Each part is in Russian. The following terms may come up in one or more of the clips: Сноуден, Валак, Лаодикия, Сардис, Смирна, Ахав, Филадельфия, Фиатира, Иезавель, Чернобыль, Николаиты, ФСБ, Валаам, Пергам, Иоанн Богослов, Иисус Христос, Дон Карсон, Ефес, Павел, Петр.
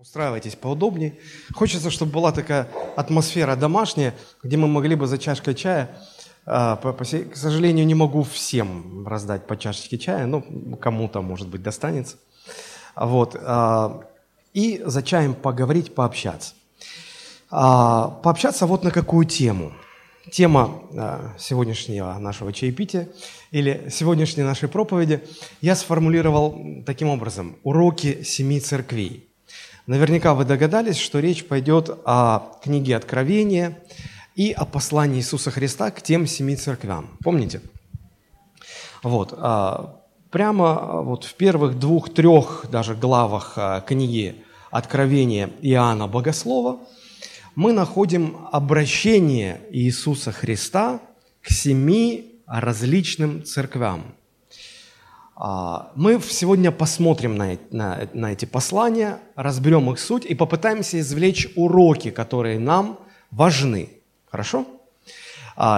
Устраивайтесь поудобнее. Хочется, чтобы была такая атмосфера домашняя, где мы могли бы за чашкой чая, к сожалению, не могу всем раздать по чашечке чая, но кому-то, может быть, достанется. Вот. И за чаем поговорить, пообщаться. Пообщаться вот на какую тему. Тема сегодняшнего нашего чаепития или сегодняшней нашей проповеди я сформулировал таким образом: «Уроки семи церквей». Наверняка вы догадались, что речь пойдет о книге Откровения и о послании Иисуса Христа к тем семи церквям. Помните? Вот. Прямо вот в первых двух-трех даже главах книги Откровения Иоанна Богослова мы находим обращение Иисуса Христа к семи различным церквям. Мы сегодня посмотрим на эти послания, разберем их суть и попытаемся извлечь уроки, которые нам важны. Хорошо?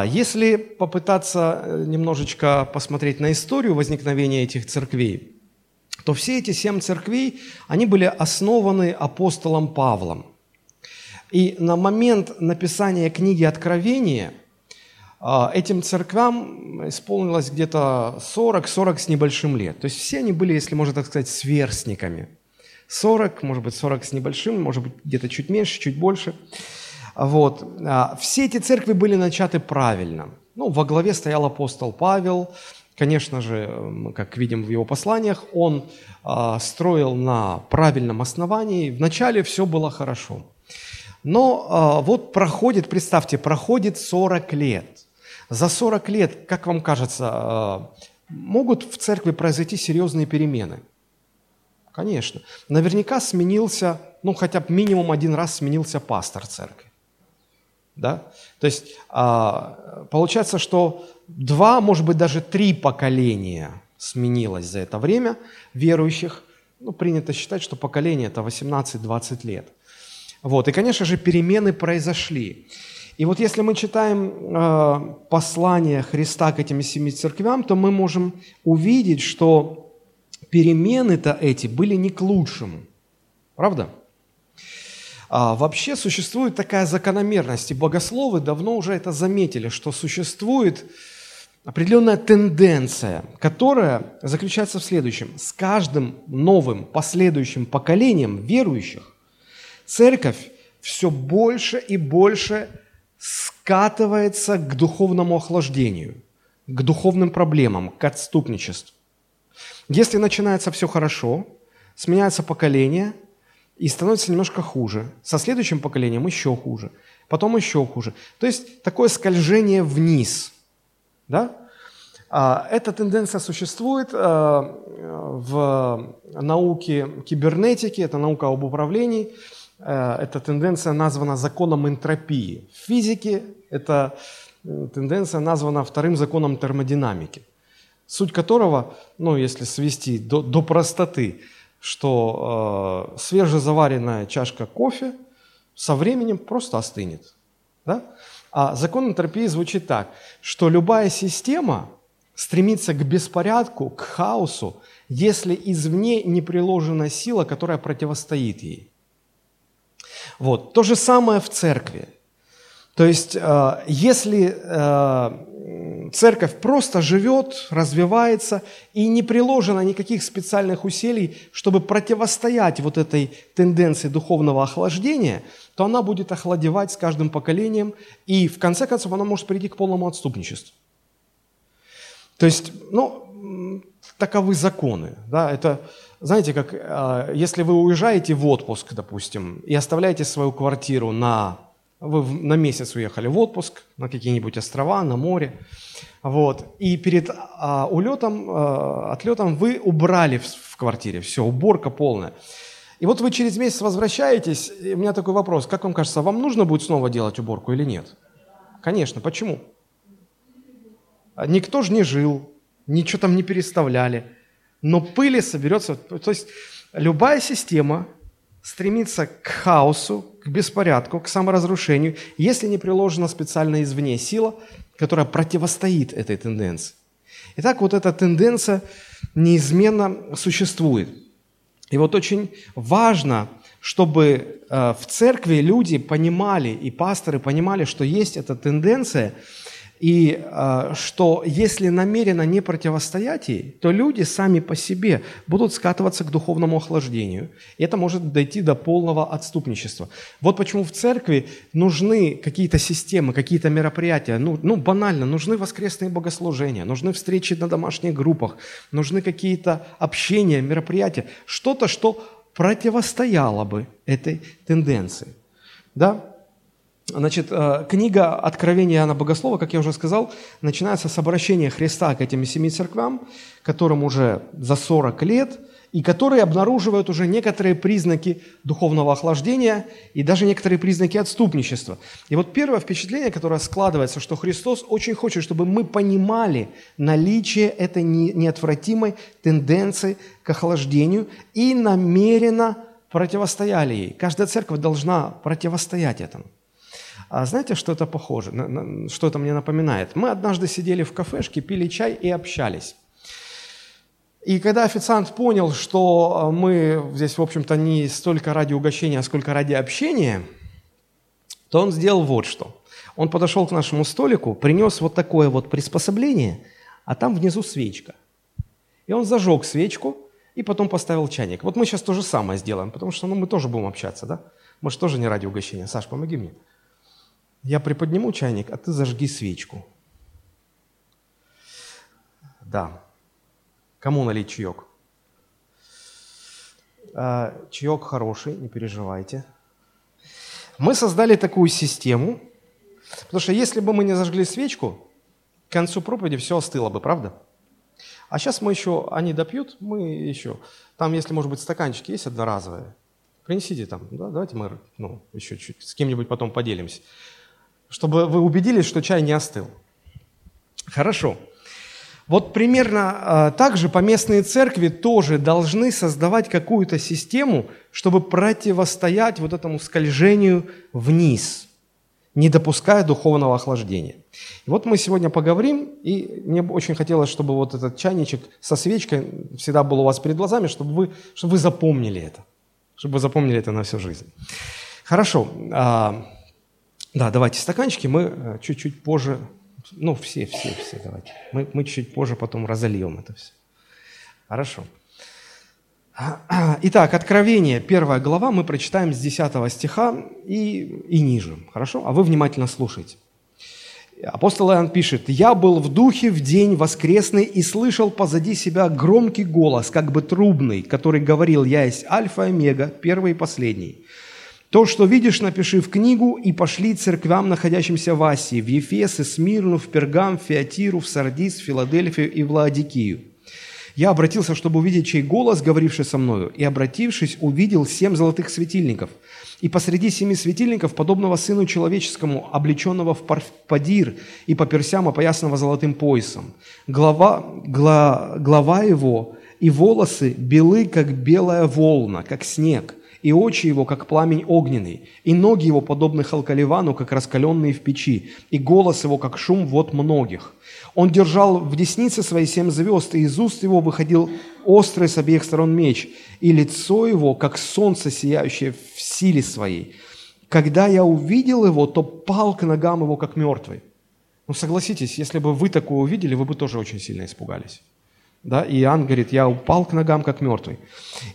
Если попытаться немножечко посмотреть на историю возникновения этих церквей, то все эти семь церквей, они были основаны апостолом Павлом. И на момент написания книги Откровения этим церквям исполнилось где-то 40 с небольшим лет. То есть все они были, если можно так сказать, сверстниками. 40, может быть, 40 с небольшим, может быть, где-то чуть меньше, чуть больше. Вот. Все эти церкви были начаты правильно. Ну, во главе стоял апостол Павел. Конечно же, как видим в его посланиях, он строил на правильном основании. Вначале все было хорошо. Но вот проходит, представьте, проходит 40 лет. За 40 лет, как вам кажется, могут в церкви произойти серьезные перемены? Конечно. Наверняка сменился, ну хотя бы минимум один раз сменился пастор церкви. Да? То есть получается, что 2, может быть, даже 3 поколения сменилось за это время верующих. Ну, принято считать, что поколение – это 18-20 лет. Вот. И, конечно же, перемены произошли. И вот если мы читаем послание Христа к этим семи церквям, то мы можем увидеть, что перемены-то эти были не к лучшему. Правда? Вообще существует такая закономерность, и богословы давно уже это заметили, что существует определенная тенденция, которая заключается в следующем. С каждым новым последующим поколением верующих Церковь все больше и больше скатывается к духовному охлаждению, к духовным проблемам, к отступничеству. Если начинается все хорошо, сменяется поколение и становится немножко хуже, со следующим поколением еще хуже, потом еще хуже. То есть такое скольжение вниз. Да? Эта тенденция существует в науке кибернетики, это наука об управлении. Эта тенденция названа законом энтропии. В физике эта тенденция названа вторым законом термодинамики, суть которого, ну, если свести до простоты, что свежезаваренная чашка кофе со временем просто остынет. Да? А закон энтропии звучит так, что любая система стремится к беспорядку, к хаосу, если извне не приложена сила, которая противостоит ей. Вот. То же самое в церкви. То есть, если церковь просто живет, развивается, и не приложено никаких специальных усилий, чтобы противостоять вот этой тенденции духовного охлаждения, то она будет охладевать с каждым поколением, и в конце концов она может прийти к полному отступничеству. То есть, ну, таковы законы. Да? Это, знаете, как если вы уезжаете в отпуск, допустим, и оставляете свою квартиру вы на месяц уехали в отпуск, на какие-нибудь острова, на море, вот, и перед отлетом вы убрали в квартире, все, уборка полная. И вот вы через месяц возвращаетесь, и у меня такой вопрос: как вам кажется, вам нужно будет снова делать уборку или нет? Конечно, почему? Никто же не жил, ничего там не переставляли, но пыли соберется. То есть любая система стремится к хаосу, к беспорядку, к саморазрушению, если не приложена специально извне сила, которая противостоит этой тенденции. Итак, вот эта тенденция неизменно существует. И вот очень важно чтобы в церкви люди понимали, и пасторы понимали, что есть эта тенденция, и что если намеренно не противостоять ей, то люди сами по себе будут скатываться к духовному охлаждению. И это может дойти до полного отступничества. Вот почему в церкви нужны какие-то системы, какие-то мероприятия. Ну банально, нужны воскресные богослужения, нужны встречи на домашних группах, нужны какие-то общения, мероприятия. Что-то, что противостояло бы этой тенденции. Да? Значит, книга «Откровения Иоанна Богослова», как я уже сказал, начинается с обращения Христа к этим 7 церквям, которым уже за 40 лет, и которые обнаруживают уже некоторые признаки духовного охлаждения и даже некоторые признаки отступничества. И вот первое впечатление, которое складывается, что Христос очень хочет, чтобы мы понимали наличие этой неотвратимой тенденции к охлаждению и намеренно противостояли ей. Каждая церковь должна противостоять этому. А знаете, что это похоже, что это мне напоминает? Мы однажды сидели в кафешке, пили чай и общались. И когда официант понял, что мы здесь, в общем-то, не столько ради угощения, сколько ради общения, то он сделал вот что. Он подошел к нашему столику, принес вот такое вот приспособление, а там внизу свечка. И он зажег свечку и потом поставил чайник. Вот мы сейчас то же самое сделаем, потому что мы тоже будем общаться, да? Мы же тоже не ради угощения. Саш, помоги мне. Я приподниму чайник, а ты зажги свечку. Да. Кому налить чаек? Чаек хороший, не переживайте. Мы создали такую систему, потому что если бы мы не зажгли свечку, к концу проповеди все остыло бы, правда? А сейчас мы еще, они допьют, мы еще. Там, если, может быть, стаканчики есть одноразовые, принесите там, да, давайте мы еще чуть с кем-нибудь потом поделимся, чтобы вы убедились, что чай не остыл. Хорошо. Вот примерно так же поместные церкви тоже должны создавать какую-то систему, чтобы противостоять вот этому скольжению вниз, не допуская духовного охлаждения. И вот мы сегодня поговорим, и мне очень хотелось, чтобы вот этот чайничек со свечкой всегда был у вас перед глазами, чтобы вы запомнили это, чтобы вы запомнили это на всю жизнь. Хорошо. Да, давайте стаканчики, мы чуть-чуть позже, все, давайте. Мы чуть позже потом разольем это все. Хорошо. Итак, Откровение, 1 глава, мы прочитаем с 10 стиха и ниже, хорошо? А вы внимательно слушайте. Апостол Иоанн пишет: «Я был в духе в день воскресный и слышал позади себя громкий голос, как бы трубный, который говорил: я есть Альфа и Омега, первый и последний. То, что видишь, напиши в книгу и пошли церквям, находящимся в Асии, в Ефес, и Смирну, в Пергам, в Фиатиру, в Сардис, в Филадельфию и в Лаодикию. Я обратился, чтобы увидеть, чей голос, говоривший со мною, и, обратившись, увидел 7 золотых светильников. И посреди 7 светильников, подобного сыну человеческому, облеченного в парфир и по персям опоясанного золотым поясом. Глава его и волосы белы, как белая волна, как снег, и очи его, как пламень огненный, и ноги его, подобны халкаливану, как раскаленные в печи, и голос его, как шум вод многих. Он держал в деснице свои 7 звезд, и из уст его выходил острый с обеих сторон меч, и лицо его, как солнце, сияющее в силе своей. Когда я увидел его, то пал к ногам его, как мертвый». Ну, согласитесь, если бы вы такое увидели, вы бы тоже очень сильно испугались. Да, и Иоанн говорит: я упал к ногам, как мертвый.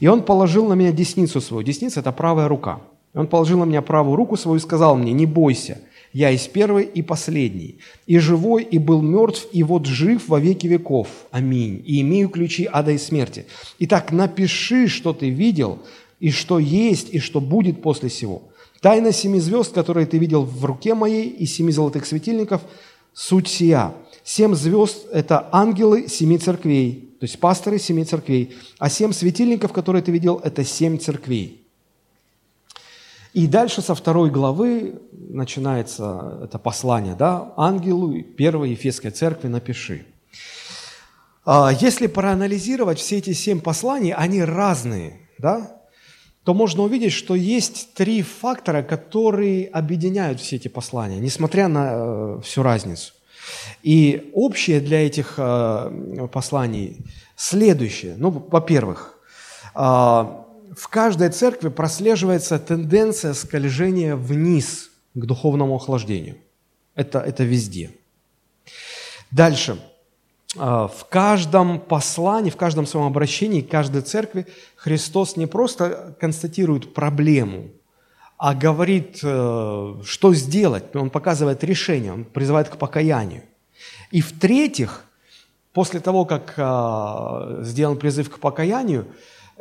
И он положил на меня десницу свою. Десница – это правая рука. Он положил на меня правую руку свою и сказал мне: не бойся, я есть первый и последний, и живой, и был мертв, и вот жив во веки веков. Аминь. И имею ключи ада и смерти. Итак, напиши, что ты видел, и что есть, и что будет после сего. Тайна 7 звезд, которые ты видел в руке моей, и 7 золотых светильников – суть сия». 7 звезд – это ангелы 7 церквей, то есть пасторы 7 церквей, а 7 светильников, которые ты видел, это 7 церквей. И дальше со 2 главы начинается это послание, да, ангелу первой Ефесской церкви напиши. Если проанализировать все эти 7 посланий, они разные, да, то можно увидеть, что есть 3 фактора, которые объединяют все эти послания, несмотря на всю разницу. И общее для этих посланий следующее. Во-первых, в каждой церкви прослеживается тенденция скольжения вниз к духовному охлаждению. Это везде. Дальше. В каждом послании, в каждом своем обращении к каждой церкви Христос не просто констатирует проблему, а говорит, что сделать. Он показывает решение, он призывает к покаянию. И в-третьих, после того, как сделан призыв к покаянию,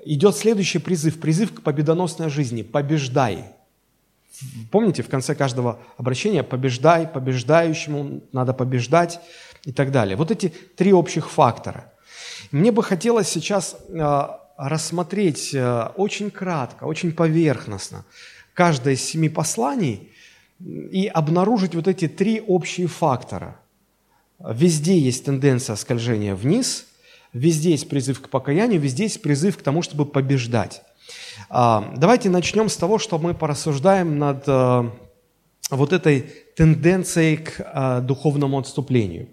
идет следующий призыв, призыв к победоносной жизни. Побеждай. Помните, в конце каждого обращения побеждай, побеждающему надо побеждать и так далее. Вот эти три общих фактора. Мне бы хотелось сейчас рассмотреть очень кратко, очень поверхностно каждое из 7 посланий и обнаружить вот эти 3 общие фактора. Везде есть тенденция скольжения вниз, везде есть призыв к покаянию, везде есть призыв к тому, чтобы побеждать. Давайте начнем с того, что мы порассуждаем над вот этой тенденцией к духовному отступлению.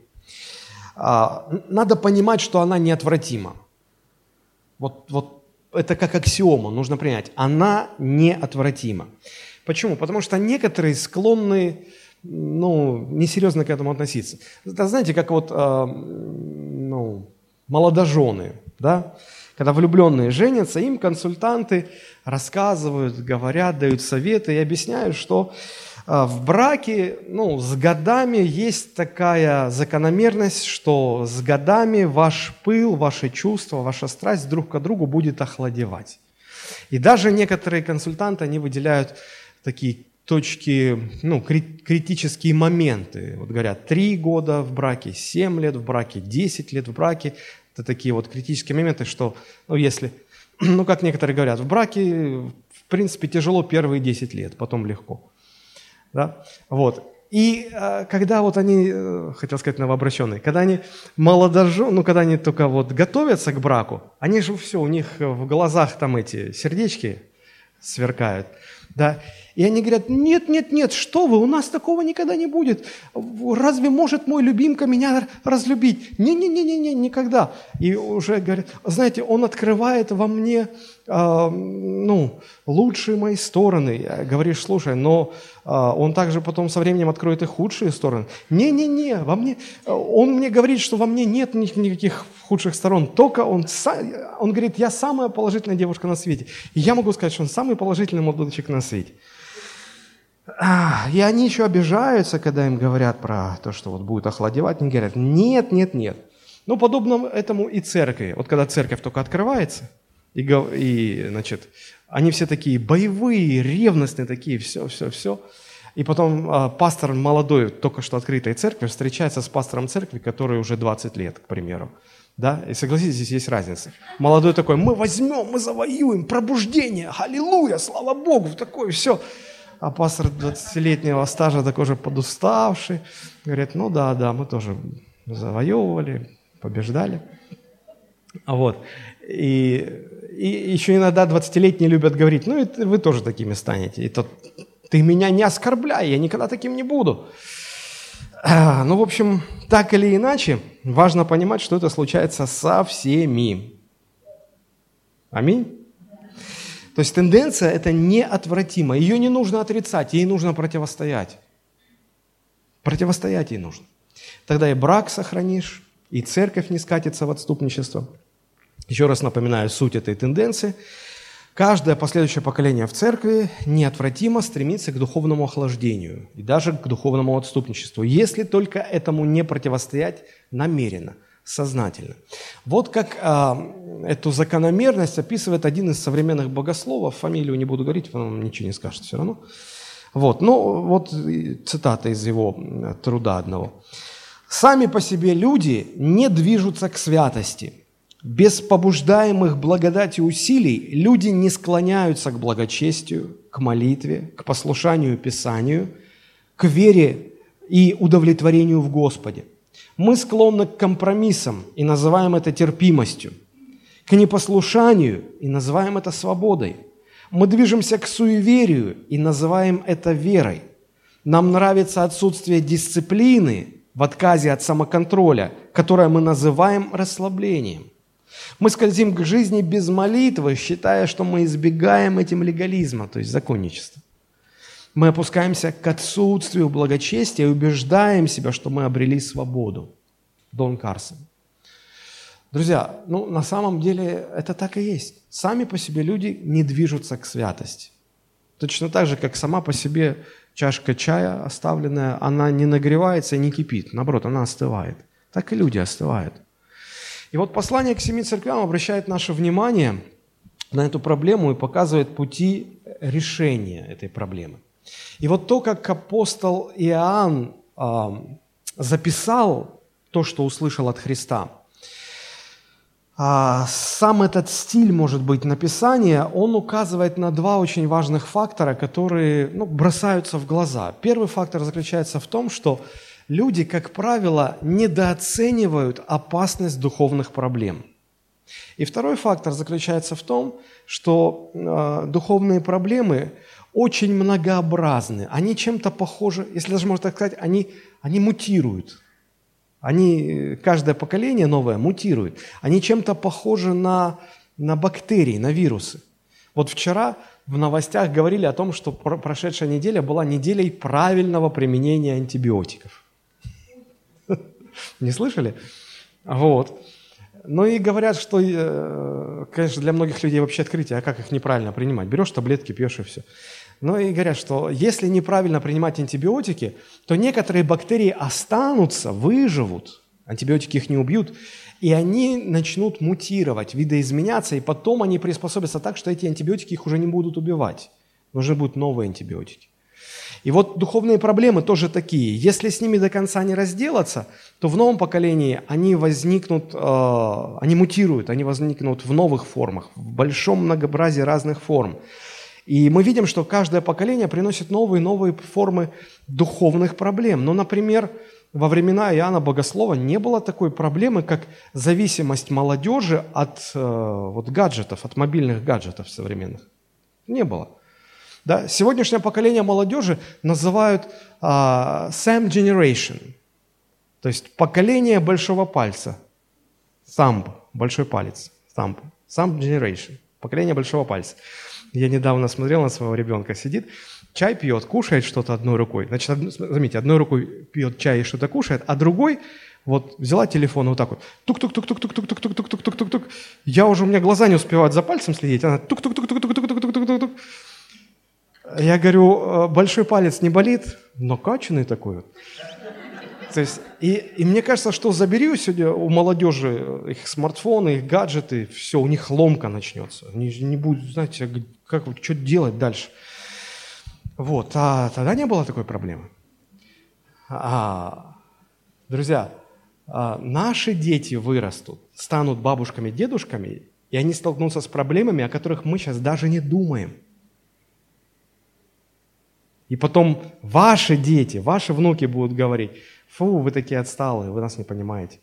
Надо понимать, что она неотвратима. Вот это как аксиома, нужно принять. Она неотвратима. Почему? Потому что некоторые склонны несерьезно к этому относиться. Да, знаете, как молодожены, да? Когда влюбленные женятся, им консультанты рассказывают, говорят, дают советы и объясняют, что в браке, с годами есть такая закономерность, что с годами ваш пыл, ваши чувства, ваша страсть друг к другу будет охладевать. И даже некоторые консультанты, они выделяют такие точки, критические моменты. Вот говорят, 3 года в браке, 7 лет в браке, 10 лет в браке. Это такие вот критические моменты, что, если, как некоторые говорят, в браке, в принципе, тяжело первые 10 лет, потом легко. Да? Вот. И когда когда они только готовятся к браку, они же у них в глазах там эти сердечки сверкают, да, и они говорят, нет, что вы, у нас такого никогда не будет, разве может мой любимка меня разлюбить, никогда, и уже говорят, знаете, он открывает во мне, лучшие мои стороны, говоришь, слушай, но он также потом со временем откроет и худшие стороны, он мне говорит, что во мне нет никаких худших сторон, только он говорит, я самая положительная девушка на свете, и я могу сказать, что он самый положительный молодой человек на свете. И они еще обижаются, когда им говорят про то, что будет охладевать. Они говорят, нет. Подобно этому и церкви. Вот когда церковь только открывается, и они все такие боевые, ревностные такие, все. И потом пастор молодой, только что открытой церкви, встречается с пастором церкви, который уже 20 лет, к примеру. Да? И согласитесь, здесь есть разница. Молодой такой, мы возьмем, мы завоюем, пробуждение, аллилуйя, слава Богу, такое все. А пастор 20-летнего стажа такой же подуставший, говорит, мы тоже завоевывали, побеждали. Вот. И еще иногда 20-летние любят говорить, и вы тоже такими станете. И тот, ты меня не оскорбляй, я никогда таким не буду. Так или иначе, важно понимать, что это случается со всеми. Аминь. То есть тенденция – это неотвратимо. Ее не нужно отрицать, ей нужно противостоять. Противостоять ей нужно. Тогда и брак сохранишь, и церковь не скатится в отступничество. Еще раз напоминаю суть этой тенденции. Каждое последующее поколение в церкви неотвратимо стремится к духовному охлаждению и даже к духовному отступничеству, если только этому не противостоять намеренно, сознательно. Вот как эту закономерность описывает один из современных богословов. Фамилию не буду говорить, он ничего не скажет все равно. Цитата из его труда одного. «Сами по себе люди не движутся к святости. Без побуждаемых благодатью усилий люди не склоняются к благочестию, к молитве, к послушанию Писанию, к вере и удовлетворению в Господе. Мы склонны к компромиссам и называем это терпимостью, к непослушанию и называем это свободой. Мы движемся к суеверию и называем это верой. Нам нравится отсутствие дисциплины в отказе от самоконтроля, которое мы называем расслаблением. Мы скользим к жизни без молитвы, считая, что мы избегаем этим легализма, то есть законничества. Мы опускаемся к отсутствию благочестия и убеждаем себя, что мы обрели свободу. Дон Карсон. Друзья, на самом деле это так и есть. Сами по себе люди не движутся к святости. Точно так же, как сама по себе чашка чая оставленная, она не нагревается и не кипит. Наоборот, она остывает. Так и люди остывают. И вот послание к семи церквям обращает наше внимание на эту проблему и показывает пути решения этой проблемы. И вот то, как апостол Иоанн записал то, что услышал от Христа, сам этот стиль, может быть, написания, он указывает на два очень важных фактора, которые бросаются в глаза. Первый фактор заключается в том, что люди, как правило, недооценивают опасность духовных проблем. И второй фактор заключается в том, что духовные проблемы очень многообразны. Они чем-то похожи, если даже можно так сказать, они мутируют. Каждое поколение новое мутирует. Они чем-то похожи на бактерии, на вирусы. Вот вчера в новостях говорили о том, что прошедшая неделя была неделей правильного применения антибиотиков. Не слышали? Вот. Ну и говорят, что, конечно, для многих людей вообще открытие, а как их неправильно принимать? Берешь таблетки, пьешь и все. Ну и говорят, что если неправильно принимать антибиотики, то некоторые бактерии останутся, выживут, антибиотики их не убьют, и они начнут мутировать, видоизменяться, и потом они приспособятся так, что эти антибиотики их уже не будут убивать. Нужны будут новые антибиотики. И вот духовные проблемы тоже такие. Если с ними до конца не разделаться, то в новом поколении они возникнут, они мутируют, они возникнут в новых формах, в большом многообразии разных форм. И мы видим, что каждое поколение приносит новые и новые формы духовных проблем. Но, например, во времена Иоанна Богослова не было такой проблемы, как зависимость молодежи от гаджетов, от мобильных гаджетов современных. Не было. Да? Сегодняшнее поколение молодежи называют «thumb generation», то есть поколение большого пальца, «thumb», большой палец, «thumb», «thumb generation», поколение большого пальца. Я недавно смотрел на своего ребенка, сидит, чай пьет, кушает что-то одной рукой. Значит, заметьте, одной рукой пьет чай и что-то кушает, а другой вот взяла телефон вот так вот. Тук-тук-тук-тук-тук-тук-тук-тук-тук-тук-тук-тук. Я уже, у меня глаза не успевают за пальцем следить. Она тук-тук-тук-тук-тук-тук-тук-тук-тук. Я говорю, большой палец не болит, но накачанный такой вот. То есть, и мне кажется, что забери сегодня у молодежи их смартфоны, их гаджеты, все, у них ломка начнется. Они не будут знать, как, что делать дальше. Вот, а тогда не было такой проблемы. Друзья, наши дети вырастут, станут бабушками, дедушками, и они столкнутся с проблемами, о которых мы сейчас даже не думаем. И потом ваши дети, ваши внуки будут говорить: «Фу, вы такие отсталые, вы нас не понимаете».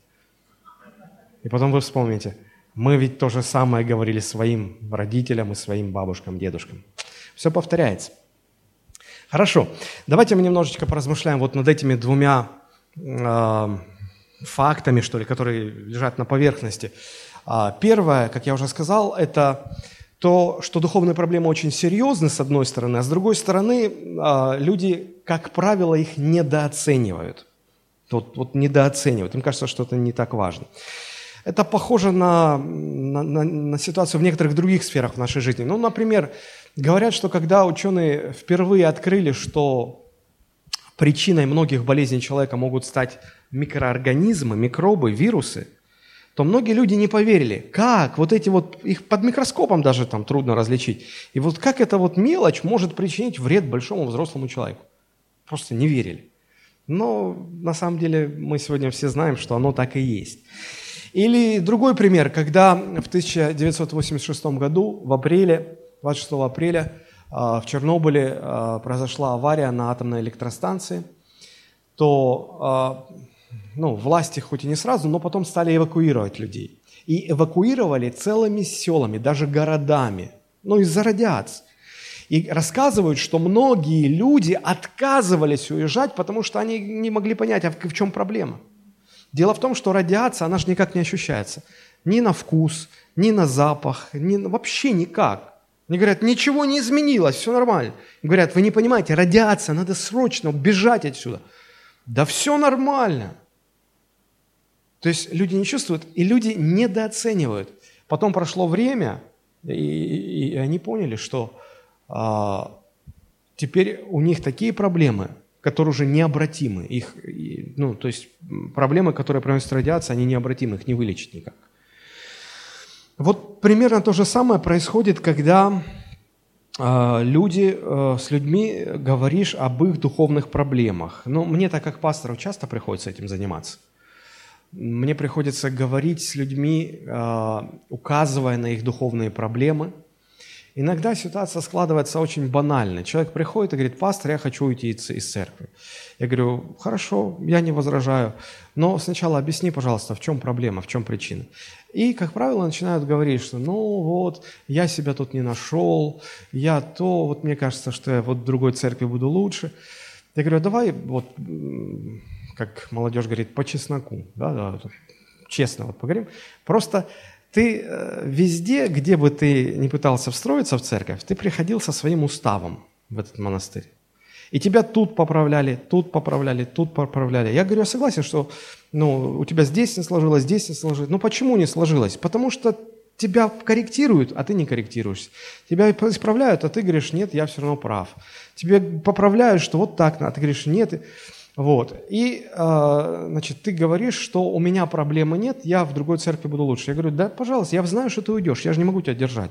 И потом вы вспомните: мы ведь то же самое говорили своим родителям и своим бабушкам, дедушкам. Все повторяется. Хорошо, давайте мы немножечко поразмышляем вот над этими двумя фактами, что ли, которые лежат на поверхности. Первое, как я уже сказал, это то, что духовные проблемы очень серьезны, с одной стороны, а с другой стороны, люди, как правило, их недооценивают. Вот недооценивают. Им кажется, что это не так важно. Это похоже на ситуацию в некоторых других сферах в нашей жизни. Ну, например, говорят, что когда ученые впервые открыли, что причиной многих болезней человека могут стать микроорганизмы, микробы, вирусы, то многие люди не поверили. Как? Вот эти вот, их под микроскопом даже там трудно различить. И вот как эта вот мелочь может причинить вред большому взрослому человеку? Просто не верили. Но на самом деле мы сегодня все знаем, что оно так и есть. Или другой пример, когда в 1986 году, в апреле, 26 апреля, в Чернобыле произошла авария на атомной электростанции, то власти хоть и не сразу, но потом стали эвакуировать людей. И эвакуировали целыми селами, даже городами, из-за радиации. И рассказывают, что многие люди отказывались уезжать, потому что они не могли понять, а в чем проблема. Дело в том, что радиация, она же никак не ощущается. ни на вкус, ни на запах, вообще никак. Они говорят, ничего не изменилось, все нормально. Говорят, вы не понимаете, радиация, надо срочно бежать отсюда. Да все нормально. То есть люди не чувствуют, и люди недооценивают. Потом прошло время, и они поняли, что теперь у них такие проблемы, которые уже необратимы. То есть проблемы, которые приносят радиация, они необратимы, их не вылечить никак. Вот примерно то же самое происходит, когда с людьми говоришь об их духовных проблемах. Но мне, так как пастору, часто приходится этим заниматься. Мне приходится говорить с людьми, указывая на их духовные проблемы. Иногда ситуация складывается очень банально. Человек приходит и говорит, пастор, я хочу уйти из церкви. Я говорю, хорошо, я не возражаю, но сначала объясни, пожалуйста, в чем проблема, в чем причина. И, как правило, начинают говорить, что я себя тут не нашел, мне кажется, что я в другой церкви буду лучше. Я говорю, давай, как молодежь говорит, по чесноку, честно поговорим, просто... Ты везде, где бы ты ни пытался встроиться в церковь, ты приходил со своим уставом в этот монастырь. И тебя тут поправляли, тут поправляли, тут поправляли. Я говорю, я согласен, что у тебя здесь не сложилось, здесь не сложилось. Почему не сложилось? Потому что тебя корректируют, а ты не корректируешься. Тебя исправляют, а ты говоришь, нет, я все равно прав. Тебе поправляют, что вот так, а ты говоришь, нет. И, значит, ты говоришь, что у меня проблемы нет, я в другой церкви буду лучше. Я говорю, да, пожалуйста, я знаю, что ты уйдешь, я же не могу тебя держать.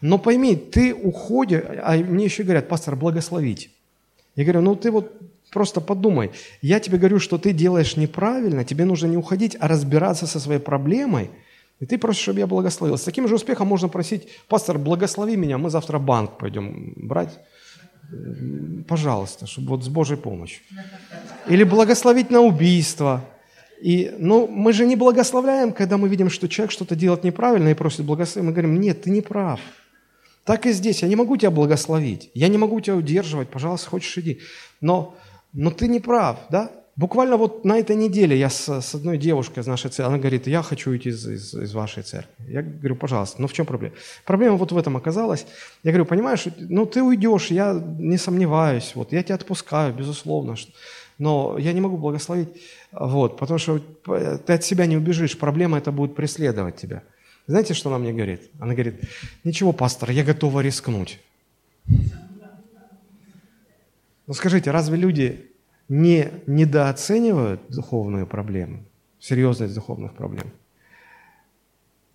Но пойми, ты уходишь, а мне еще говорят, пастор, благословить. Я говорю, ты просто подумай, я тебе говорю, что ты делаешь неправильно, тебе нужно не уходить, а разбираться со своей проблемой, и ты просишь, чтобы я благословил. С таким же успехом можно просить, пастор, благослови меня, мы завтра банк пойдем брать. Пожалуйста, чтобы с Божьей помощью. Или благословить на убийство. Мы же не благословляем, когда мы видим, что человек что-то делает неправильно и просит благословения. Мы говорим, нет, ты не прав. Так и здесь. Я не могу тебя благословить. Я не могу тебя удерживать. Пожалуйста, хочешь, иди. Но ты не прав, да? Буквально на этой неделе я с одной девушкой из нашей церкви, она говорит, я хочу уйти из вашей церкви. Я говорю, пожалуйста, в чем проблема? Проблема в этом оказалась. Я говорю, понимаешь, ты уйдешь, я не сомневаюсь, я тебя отпускаю, безусловно, но я не могу благословить, потому что ты от себя не убежишь, проблема эта будет преследовать тебя. Знаете, что она мне говорит? Она говорит, ничего, пастор, я готова рискнуть. Скажите, разве люди... не недооценивают духовные проблемы, серьезность духовных проблем.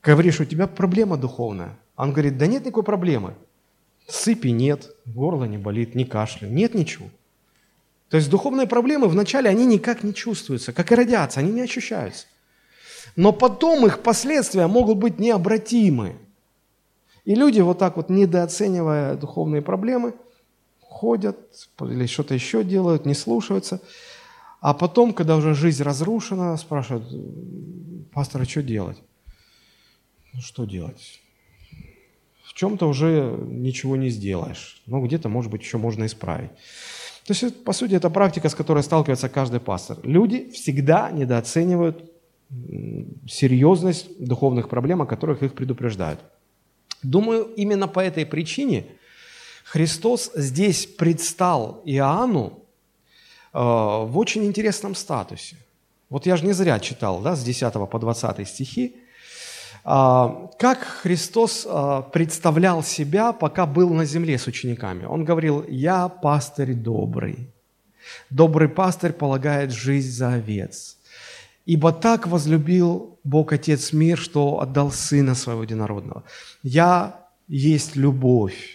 Говоришь, у тебя проблема духовная. Он говорит, да нет никакой проблемы. Сыпи нет, горло не болит, не кашля, нет ничего. То есть духовные проблемы вначале, они никак не чувствуются, как и радиация, они не ощущаются. Но потом их последствия могут быть необратимы. И люди, недооценивая духовные проблемы, ходят или что-то еще делают, не слушаются. А потом, когда уже жизнь разрушена, спрашивают, пастор, а что делать? Что делать? В чем-то уже ничего не сделаешь. Но где-то, может быть, еще можно исправить. То есть, по сути, это практика, с которой сталкивается каждый пастор. Люди всегда недооценивают серьезность духовных проблем, о которых их предупреждают. Думаю, именно по этой причине Христос здесь предстал Иоанну в очень интересном статусе. Я же не зря читал, с 10 по 20 стихи, как Христос представлял себя, пока был на земле с учениками. Он говорил, «Я пастырь добрый, добрый пастырь полагает жизнь за овец, ибо так возлюбил Бог Отец мир, что отдал Сына Своего Единородного. Я есть любовь».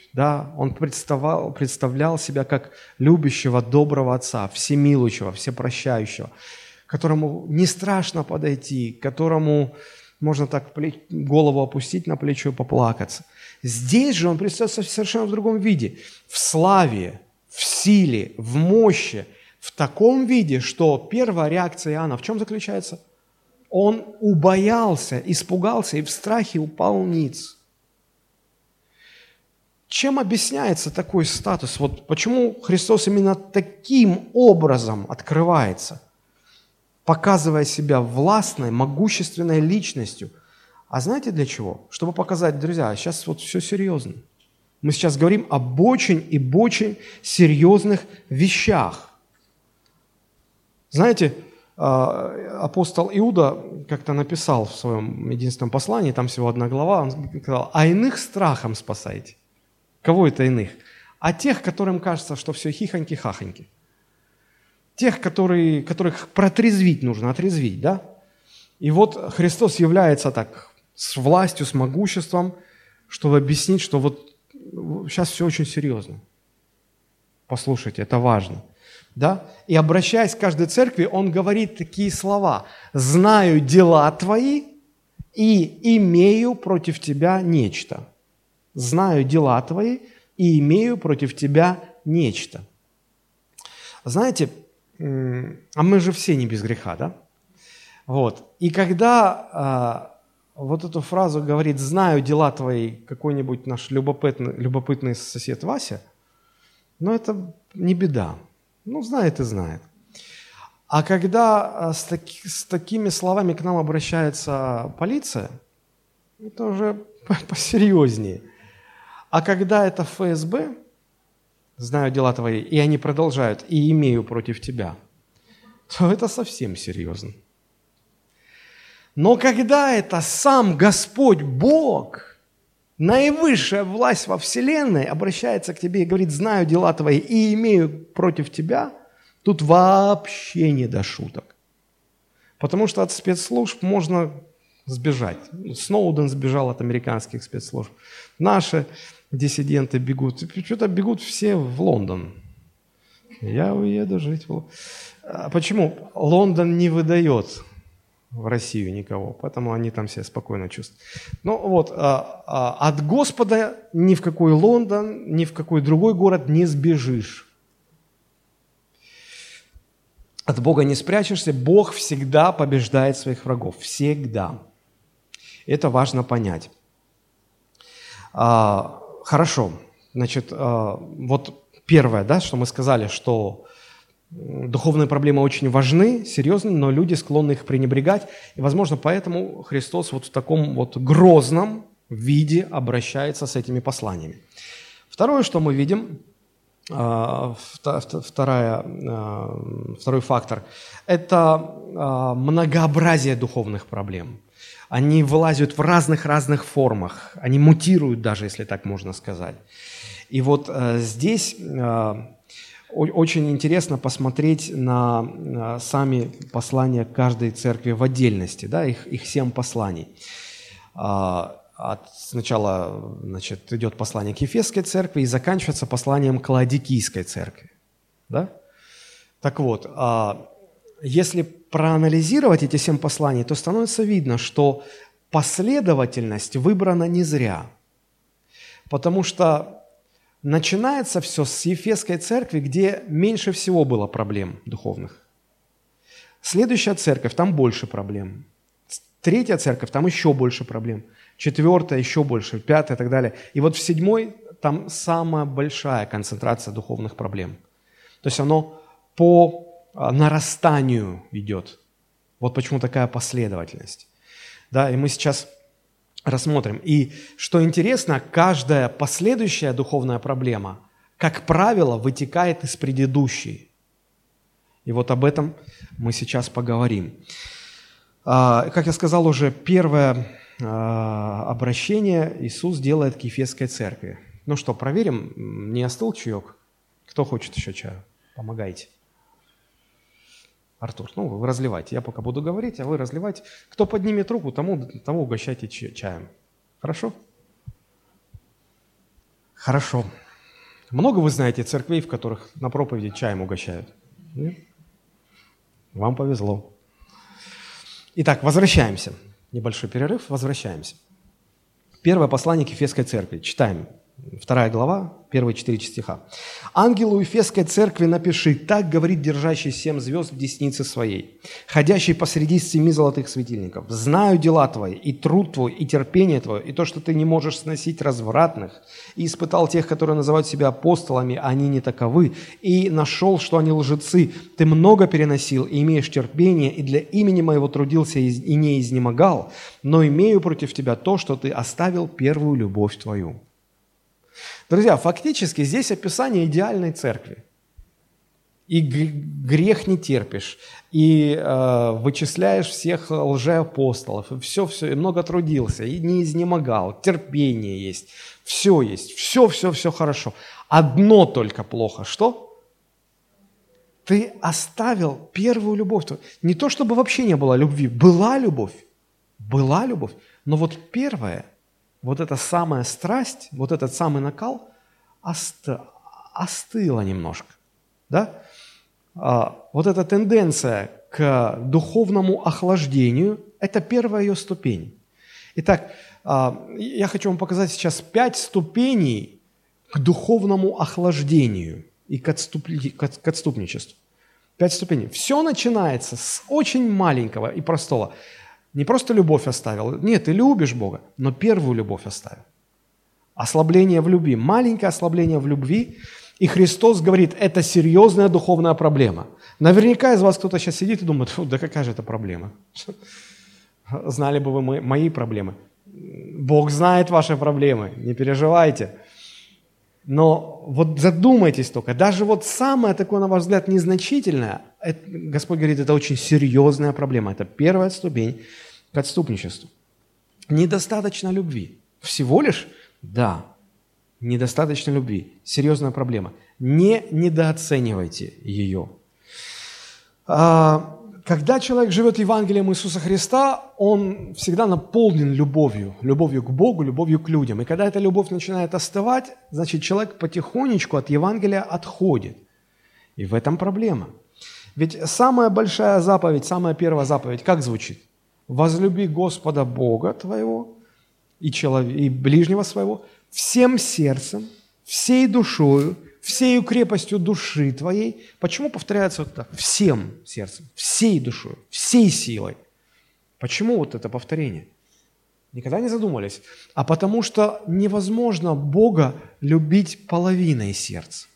Он представлял себя как любящего, доброго Отца, всемилующего, всепрощающего, к которому не страшно подойти, к которому можно так голову опустить на плечо и поплакаться. Здесь же он представляется совершенно в другом виде. В славе, в силе, в мощи, в таком виде, что первая реакция Иоанна в чем заключается? Он убоялся, испугался и в страхе упал ниц. Чем объясняется такой статус? Почему Христос именно таким образом открывается, показывая себя властной, могущественной личностью, А знаете для чего? Чтобы показать, друзья, сейчас вот все серьезно. Мы сейчас говорим об очень и очень серьезных вещах. Знаете, апостол Иуда как-то написал в своем единственном послании, там всего одна глава, он сказал: «А иных страхом спасайте». Кого это иных? А тех, которым кажется, что все хихоньки-хахоньки. Тех, которых протрезвить нужно, отрезвить, да? И вот Христос является так, с властью, с могуществом, чтобы объяснить, что вот сейчас все очень серьезно. Послушайте, это важно. Да? И обращаясь к каждой церкви, он говорит такие слова: «Знаю дела твои и имею против тебя нечто». «Знаю дела твои и имею против тебя нечто». Знаете, а мы же все не без греха, да? Вот. И когда вот эту фразу говорит «знаю дела твои» какой-нибудь наш любопытный сосед Вася, ну это не беда. Ну, знает и знает. А когда с такими словами к нам обращается полиция, это уже посерьезнее. А когда это ФСБ, знаю дела твои, и они продолжают, и имею против тебя, то это совсем серьезно. Но когда это сам Господь Бог, наивысшая власть во вселенной, обращается к тебе и говорит: «Знаю дела твои и имею против тебя», тут вообще не до шуток. Потому что от спецслужб можно сбежать. Сноуден сбежал от американских спецслужб. Наши диссиденты бегут. Что-то бегут все в Лондон. Я уеду жить в Лондон. Почему? Лондон не выдает в Россию никого, поэтому они там себя спокойно чувствуют. Но вот от Господа ни в какой Лондон, ни в какой другой город не сбежишь. От Бога не спрячешься, Бог всегда побеждает своих врагов, всегда. Это важно понять. Хорошо, значит, вот первое, да, что мы сказали, что духовные проблемы очень важны, серьезны, но люди склонны их пренебрегать. И, возможно, поэтому Христос вот в таком вот грозном виде обращается с этими посланиями. Второе, что мы видим, второй фактор, это многообразие духовных проблем. Они вылазят в разных формах, они мутируют даже, если так можно сказать. И вот здесь очень интересно посмотреть на сами послания каждой церкви в отдельности, да, их 7 посланий. Сначала, значит, идет послание к Ефесской церкви и заканчивается посланием к Лаодикийской церкви. Да? Так вот, если проанализировать эти 7 посланий, то становится видно, что последовательность выбрана не зря, потому что начинается все с Ефесской церкви, где меньше всего было проблем духовных. Следующая церковь, там больше проблем. Третья церковь, там еще больше проблем. Четвертая, еще больше. Пятая и так далее. И вот в 7-й там самая большая концентрация духовных проблем. То есть оно по нарастанию идет. Вот почему такая последовательность. Да, и мы сейчас рассмотрим. И что интересно, каждая последующая духовная проблема, как правило, вытекает из предыдущей. И вот об этом мы сейчас поговорим. Как я сказал уже, первое обращение Иисус делает к Ефесской церкви. Ну что, проверим? Не остыл чаек? Кто хочет еще чаю? Помогайте. Артур, ну вы разливайте, я пока буду говорить, а вы разливайте. Кто поднимет руку, тому угощайте чаем. Хорошо? Хорошо. Много вы знаете церквей, в которых на проповеди чаем угощают? Нет? Вам повезло. Итак, возвращаемся. Небольшой перерыв, возвращаемся. Первое послание к Ефесской церкви. Читаем 2 глава, первые 4 стиха. «Ангелу Ефесской церкви напиши, так говорит держащий 7 звезд в деснице своей, ходящий посреди 7 золотых светильников. Знаю дела твои, и труд твой, и терпение твое, и то, что ты не можешь сносить развратных, и испытал тех, которые называют себя апостолами, а они не таковы, и нашел, что они лжецы. Ты много переносил, и имеешь терпение, и для имени моего трудился и не изнемогал, но имею против тебя то, что ты оставил первую любовь твою». Друзья, фактически здесь описание идеальной церкви. И грех не терпишь, и вычисляешь всех лжеапостолов, и все, и много трудился, и не изнемогал, терпение есть, все хорошо. Одно только плохо, что? Ты оставил первую любовь. Не то, чтобы вообще не было любви, была любовь, но вот первая, вот эта самая страсть, вот этот самый накал остыла немножко. Да? Вот эта тенденция к духовному охлаждению – это первая ее ступень. Итак, я хочу вам показать сейчас 5 ступеней к духовному охлаждению и к отступничеству. 5 ступеней. Все начинается с очень маленького и простого. Не просто любовь оставил. Нет, ты любишь Бога, но первую любовь оставил. Ослабление в любви. Маленькое ослабление в любви. И Христос говорит, это серьезная духовная проблема. Наверняка из вас кто-то сейчас сидит и думает, фу, да какая же это проблема? Знали бы вы мои проблемы. Бог знает ваши проблемы, не переживайте. Но вот задумайтесь только, даже вот самое такое, на ваш взгляд, незначительное, Господь говорит, это очень серьезная проблема. Это первая ступень к отступничеству. Недостаточно любви. Всего лишь? Да. Недостаточно любви. Серьезная проблема. Не недооценивайте ее. Когда человек живет Евангелием Иисуса Христа, он всегда наполнен любовью, любовью к Богу, любовью к людям. И когда эта любовь начинает остывать, значит, человек потихонечку от Евангелия отходит. И в этом проблема. Ведь самая большая заповедь, самая первая заповедь, как звучит? «Возлюби Господа Бога твоего и ближнего своего всем сердцем, всей душою, всею крепостью души твоей». Почему повторяется вот это? Всем сердцем, всей душой, всей силой. Почему вот это повторение? Никогда не задумывались. А потому что невозможно Бога любить половиной сердца.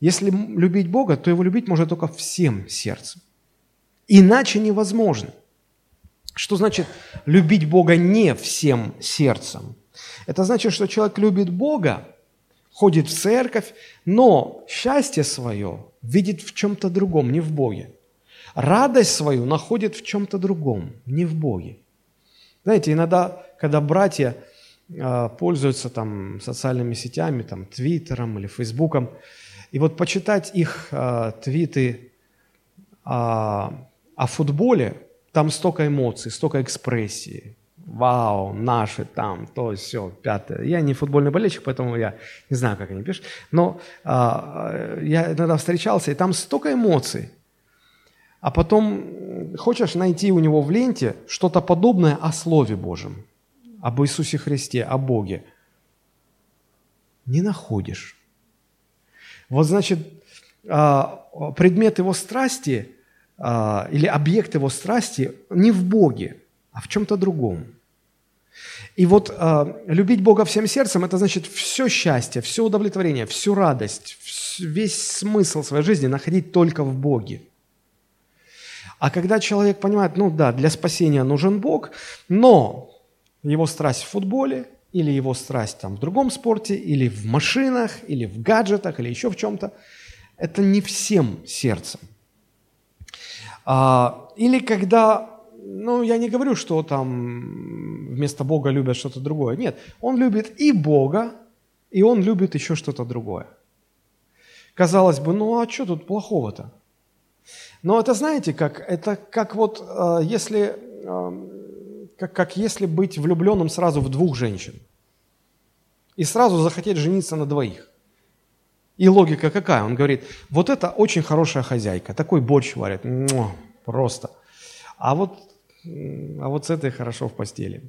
Если любить Бога, то его любить можно только всем сердцем. Иначе невозможно. Что значит любить Бога не всем сердцем? Это значит, что человек любит Бога, ходит в церковь, но счастье свое видит в чем-то другом, не в Боге. Радость свою находит в чем-то другом, не в Боге. Знаете, иногда, когда братья пользуются там социальными сетями, там Твиттером или Фейсбуком, и вот почитать их твиты о футболе, там столько эмоций, столько экспрессии. Вау, наши там, то, сё, пятое. Я не футбольный болельщик, поэтому я не знаю, как они пишут. Но я иногда встречался, и там столько эмоций. А потом хочешь найти у него в ленте что-то подобное о Слове Божьем, об Иисусе Христе, о Боге. Не находишь. Вот значит, предмет его страсти или объект его страсти не в Боге, а в чем-то другом. И вот любить Бога всем сердцем – это значит все счастье, все удовлетворение, всю радость, весь смысл своей жизни находить только в Боге. А когда человек понимает, ну да, для спасения нужен Бог, но его страсть в футболе или его страсть там, в другом спорте, или в машинах, или в гаджетах, или еще в чем-то – это не всем сердцем. Или когда… Ну, я не говорю, что там вместо Бога любят что-то другое. Нет, он любит и Бога, и он любит еще что-то другое. Казалось бы, ну а что тут плохого-то? Но это, знаете, как если быть влюбленным сразу в 2 женщин и сразу захотеть жениться на 2. И логика какая? Он говорит, вот это очень хорошая хозяйка, такой борщ варит, просто. А вот с этой хорошо в постели.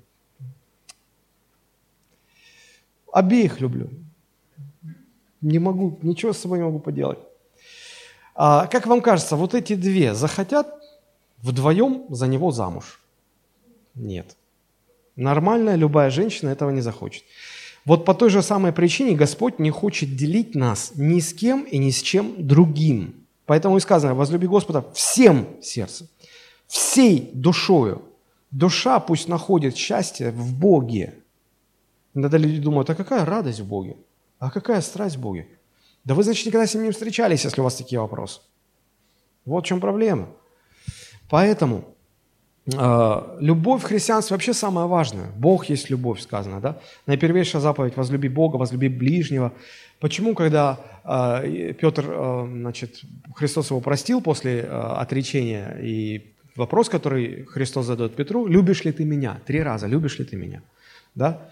Обеих люблю. Не могу, ничего с собой не могу поделать. А как вам кажется, вот эти две захотят вдвоем за него замуж? Нет. Нормальная любая женщина этого не захочет. Вот по той же самой причине Господь не хочет делить нас ни с кем и ни с чем другим. Поэтому и сказано: возлюби Господа всем сердцем, всей душою. Душа пусть находит счастье в Боге. Иногда люди думают: а какая радость в Боге? А какая страсть в Боге? Да вы, значит, никогда с ним не встречались, если у вас такие вопросы. Вот в чем проблема. Поэтому любовь в христианстве вообще самая важная. Бог есть любовь, сказано, да? Наипервейшая заповедь – возлюби Бога, возлюби ближнего. Почему, когда Петр, Христос его простил после отречения, и вопрос, который Христос задает Петру: «Любишь ли ты меня?» 3 раза «Любишь ли ты меня?» Да?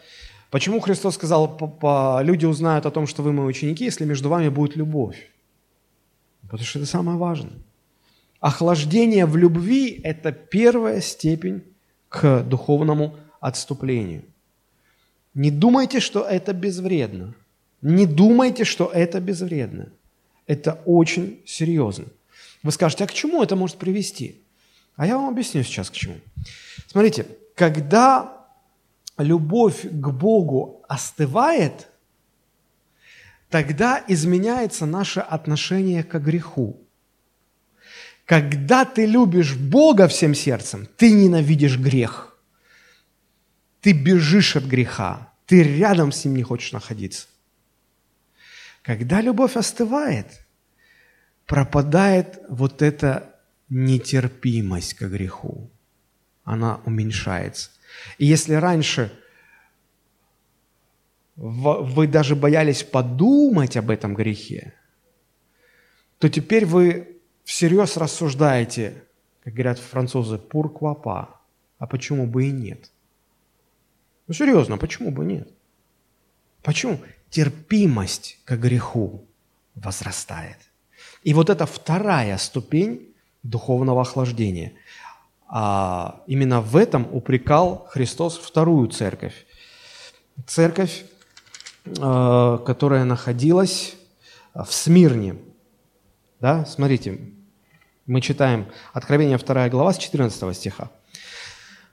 Почему Христос сказал: люди узнают о том, что вы мои ученики, если между вами будет любовь? Потому что это самое важное. Охлаждение в любви – это первая степень к духовному отступлению. Не думайте, что это безвредно. Не думайте, что это безвредно. Это очень серьезно. Вы скажете: а к чему это может привести? А я вам объясню сейчас, к чему. Смотрите, когда любовь к Богу остывает, тогда изменяется наше отношение к греху. Когда ты любишь Бога всем сердцем, ты ненавидишь грех. Ты бежишь от греха, ты рядом с ним не хочешь находиться. Когда любовь остывает, пропадает вот эта нетерпимость к греху. Она уменьшается. И если раньше вы даже боялись подумать об этом грехе, то теперь вы всерьез рассуждаете, как говорят французы, «pourquoi pas», а почему бы и нет? Ну, серьезно, почему бы нет? Почему? Терпимость к греху возрастает. И вот это 2-я ступень духовного охлаждения. А именно в этом упрекал Христос 2-ю церковь. Церковь, которая находилась в Смирне. Да? Смотрите, мы читаем Откровение 2 глава с 14 стиха.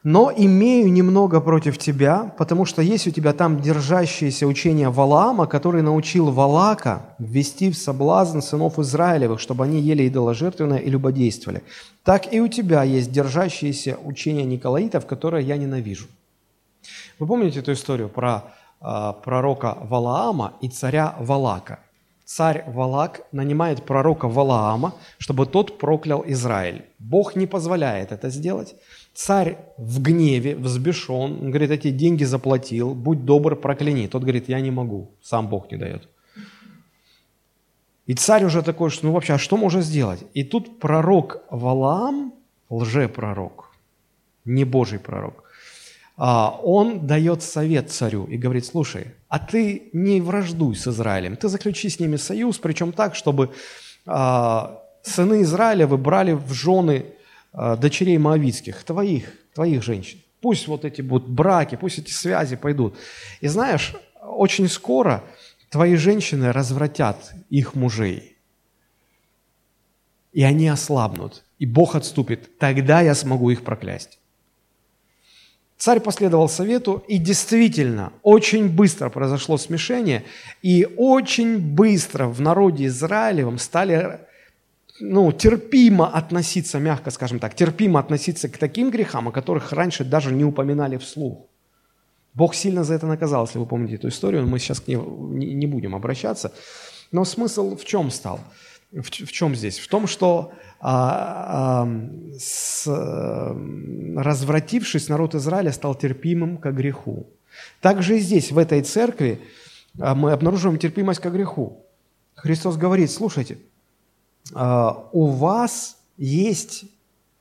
«Но имею немного против тебя, потому что есть у тебя там держащееся учение Валаама, который научил Валака ввести в соблазн сынов Израилевых, чтобы они ели идоложертвенное и любодействовали. Так и у тебя есть держащееся учение Николаитов, которое я ненавижу». Вы помните эту историю про пророка Валаама и царя Валака? Царь Валак нанимает пророка Валаама, чтобы тот проклял Израиль. Бог не позволяет это сделать. Царь в гневе, взбешен, он говорит: эти деньги заплатил, будь добр, прокляни. Тот говорит: я не могу, сам Бог не дает. И царь уже такой, что вообще, а что можно сделать? И тут пророк Валаам, лжепророк, не Божий пророк, он дает совет царю и говорит: слушай, а ты не враждуй с Израилем, ты заключи с ними союз, причем так, чтобы сыны Израилевы брали в жены дочерей моавитских, твоих женщин. Пусть вот эти будут браки, пусть эти связи пойдут. И знаешь, очень скоро твои женщины развратят их мужей, и они ослабнут, и Бог отступит, тогда я смогу их проклясть. Царь последовал совету, и действительно, очень быстро произошло смешение, и очень быстро в народе Израилевом стали терпимо относиться, мягко скажем так, терпимо относиться к таким грехам, о которых раньше даже не упоминали вслух. Бог сильно за это наказал, если вы помните эту историю, мы сейчас к ней не будем обращаться. Но смысл в чем стал? В чем здесь? В том, что развратившись, народ Израиля стал терпимым ко греху. Также и здесь, в этой церкви, мы обнаруживаем терпимость ко греху. Христос говорит: слушайте, у вас есть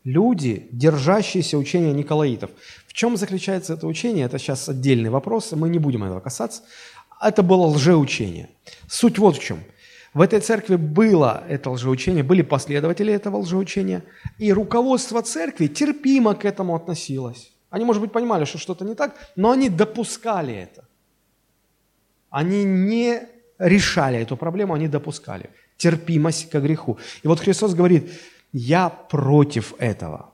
люди, держащиеся учения Николаитов. В чем заключается это учение? Это сейчас отдельный вопрос, мы не будем этого касаться. Это было лжеучение. Суть вот в чем. В этой церкви было это лжеучение, были последователи этого лжеучения, и руководство церкви терпимо к этому относилось. Они, может быть, понимали, что что-то не так, но они допускали это. Они не решали эту проблему, они допускали терпимость к греху. И вот Христос говорит, я против этого.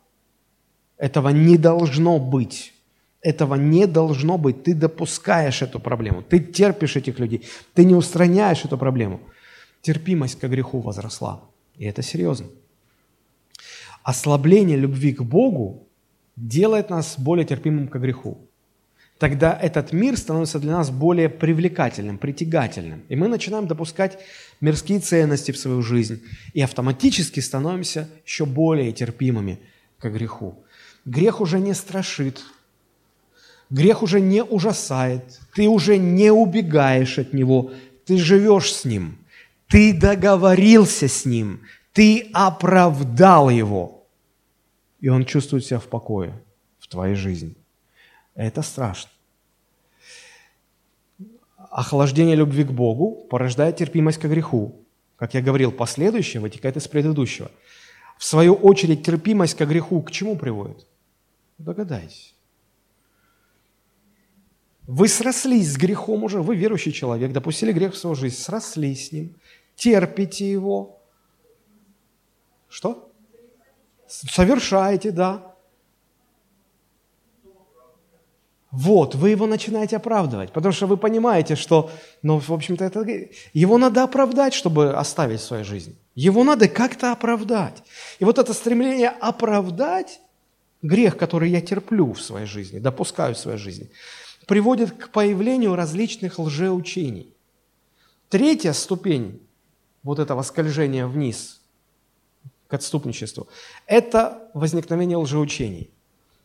Этого не должно быть. Этого не должно быть. Ты допускаешь эту проблему, ты терпишь этих людей, ты не устраняешь эту проблему. Терпимость к греху возросла. И это серьезно. Ослабление любви к Богу делает нас более терпимым к греху. Тогда этот мир становится для нас более привлекательным, притягательным. И мы начинаем допускать мирские ценности в свою жизнь. И автоматически становимся еще более терпимыми к греху. Грех уже не страшит. Грех уже не ужасает. Ты уже не убегаешь от него. Ты живешь с ним. Ты договорился с ним. Ты оправдал его. И он чувствует себя в покое в твоей жизни. Это страшно. Охлаждение любви к Богу порождает терпимость к греху. Как я говорил, последующее вытекает из предыдущего. В свою очередь, терпимость к греху к чему приводит? Догадайтесь. Вы срослись с грехом уже, вы верующий человек, допустили грех в свою жизнь, срослись с ним, терпите его. Что? Совершаете, да. Вот, вы его начинаете оправдывать, потому что вы понимаете, что, в общем-то, это, его надо оправдать, чтобы оставить в своей жизни. Его надо как-то оправдать. И вот это стремление оправдать грех, который я терплю в своей жизни, допускаю в своей жизни, приводит к появлению различных лжеучений. Третья ступень вот этого скольжения вниз к отступничеству – это возникновение лжеучений.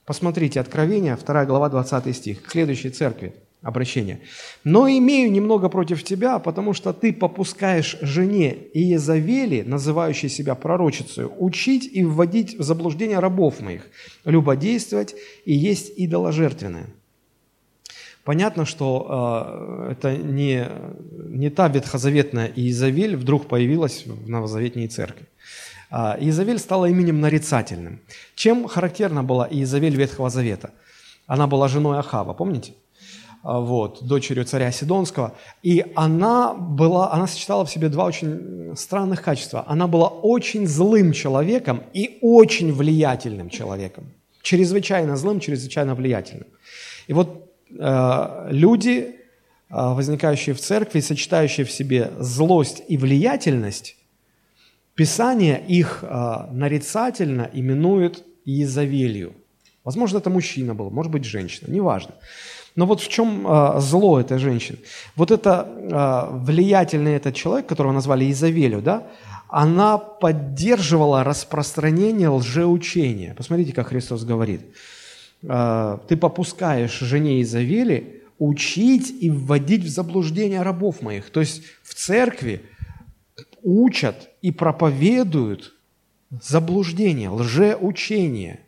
Посмотрите, Откровение, 2 глава, 20 стих, к следующей церкви обращение. «Но имею немного против тебя, потому что ты попускаешь жене Иезавели, называющей себя пророчицей, учить и вводить в заблуждение рабов моих, любодействовать и есть идоложертвенное». Понятно, что это не та ветхозаветная Иезавель вдруг появилась в новозаветней церкви. Иезавель стала именем нарицательным. Чем характерна была Иезавель Ветхого Завета? Она была женой Ахава, помните? Вот, дочерью царя Сидонского. И она сочетала в себе два очень странных качества. Она была очень злым человеком и очень влиятельным человеком. Чрезвычайно злым, чрезвычайно влиятельным. И вот люди, возникающие в церкви, сочетающие в себе злость и влиятельность, Писание их нарицательно именует Иезавелью. Возможно, это мужчина был, может быть, женщина, неважно. Но вот в чем зло этой женщины? Вот это влиятельный этот человек, которого назвали Иезавелью, да, она поддерживала распространение лжеучения. Посмотрите, как Христос говорит. «Ты попускаешь жене Иезавели учить и вводить в заблуждение рабов моих». То есть в церкви учат и проповедуют заблуждение, лжеучение.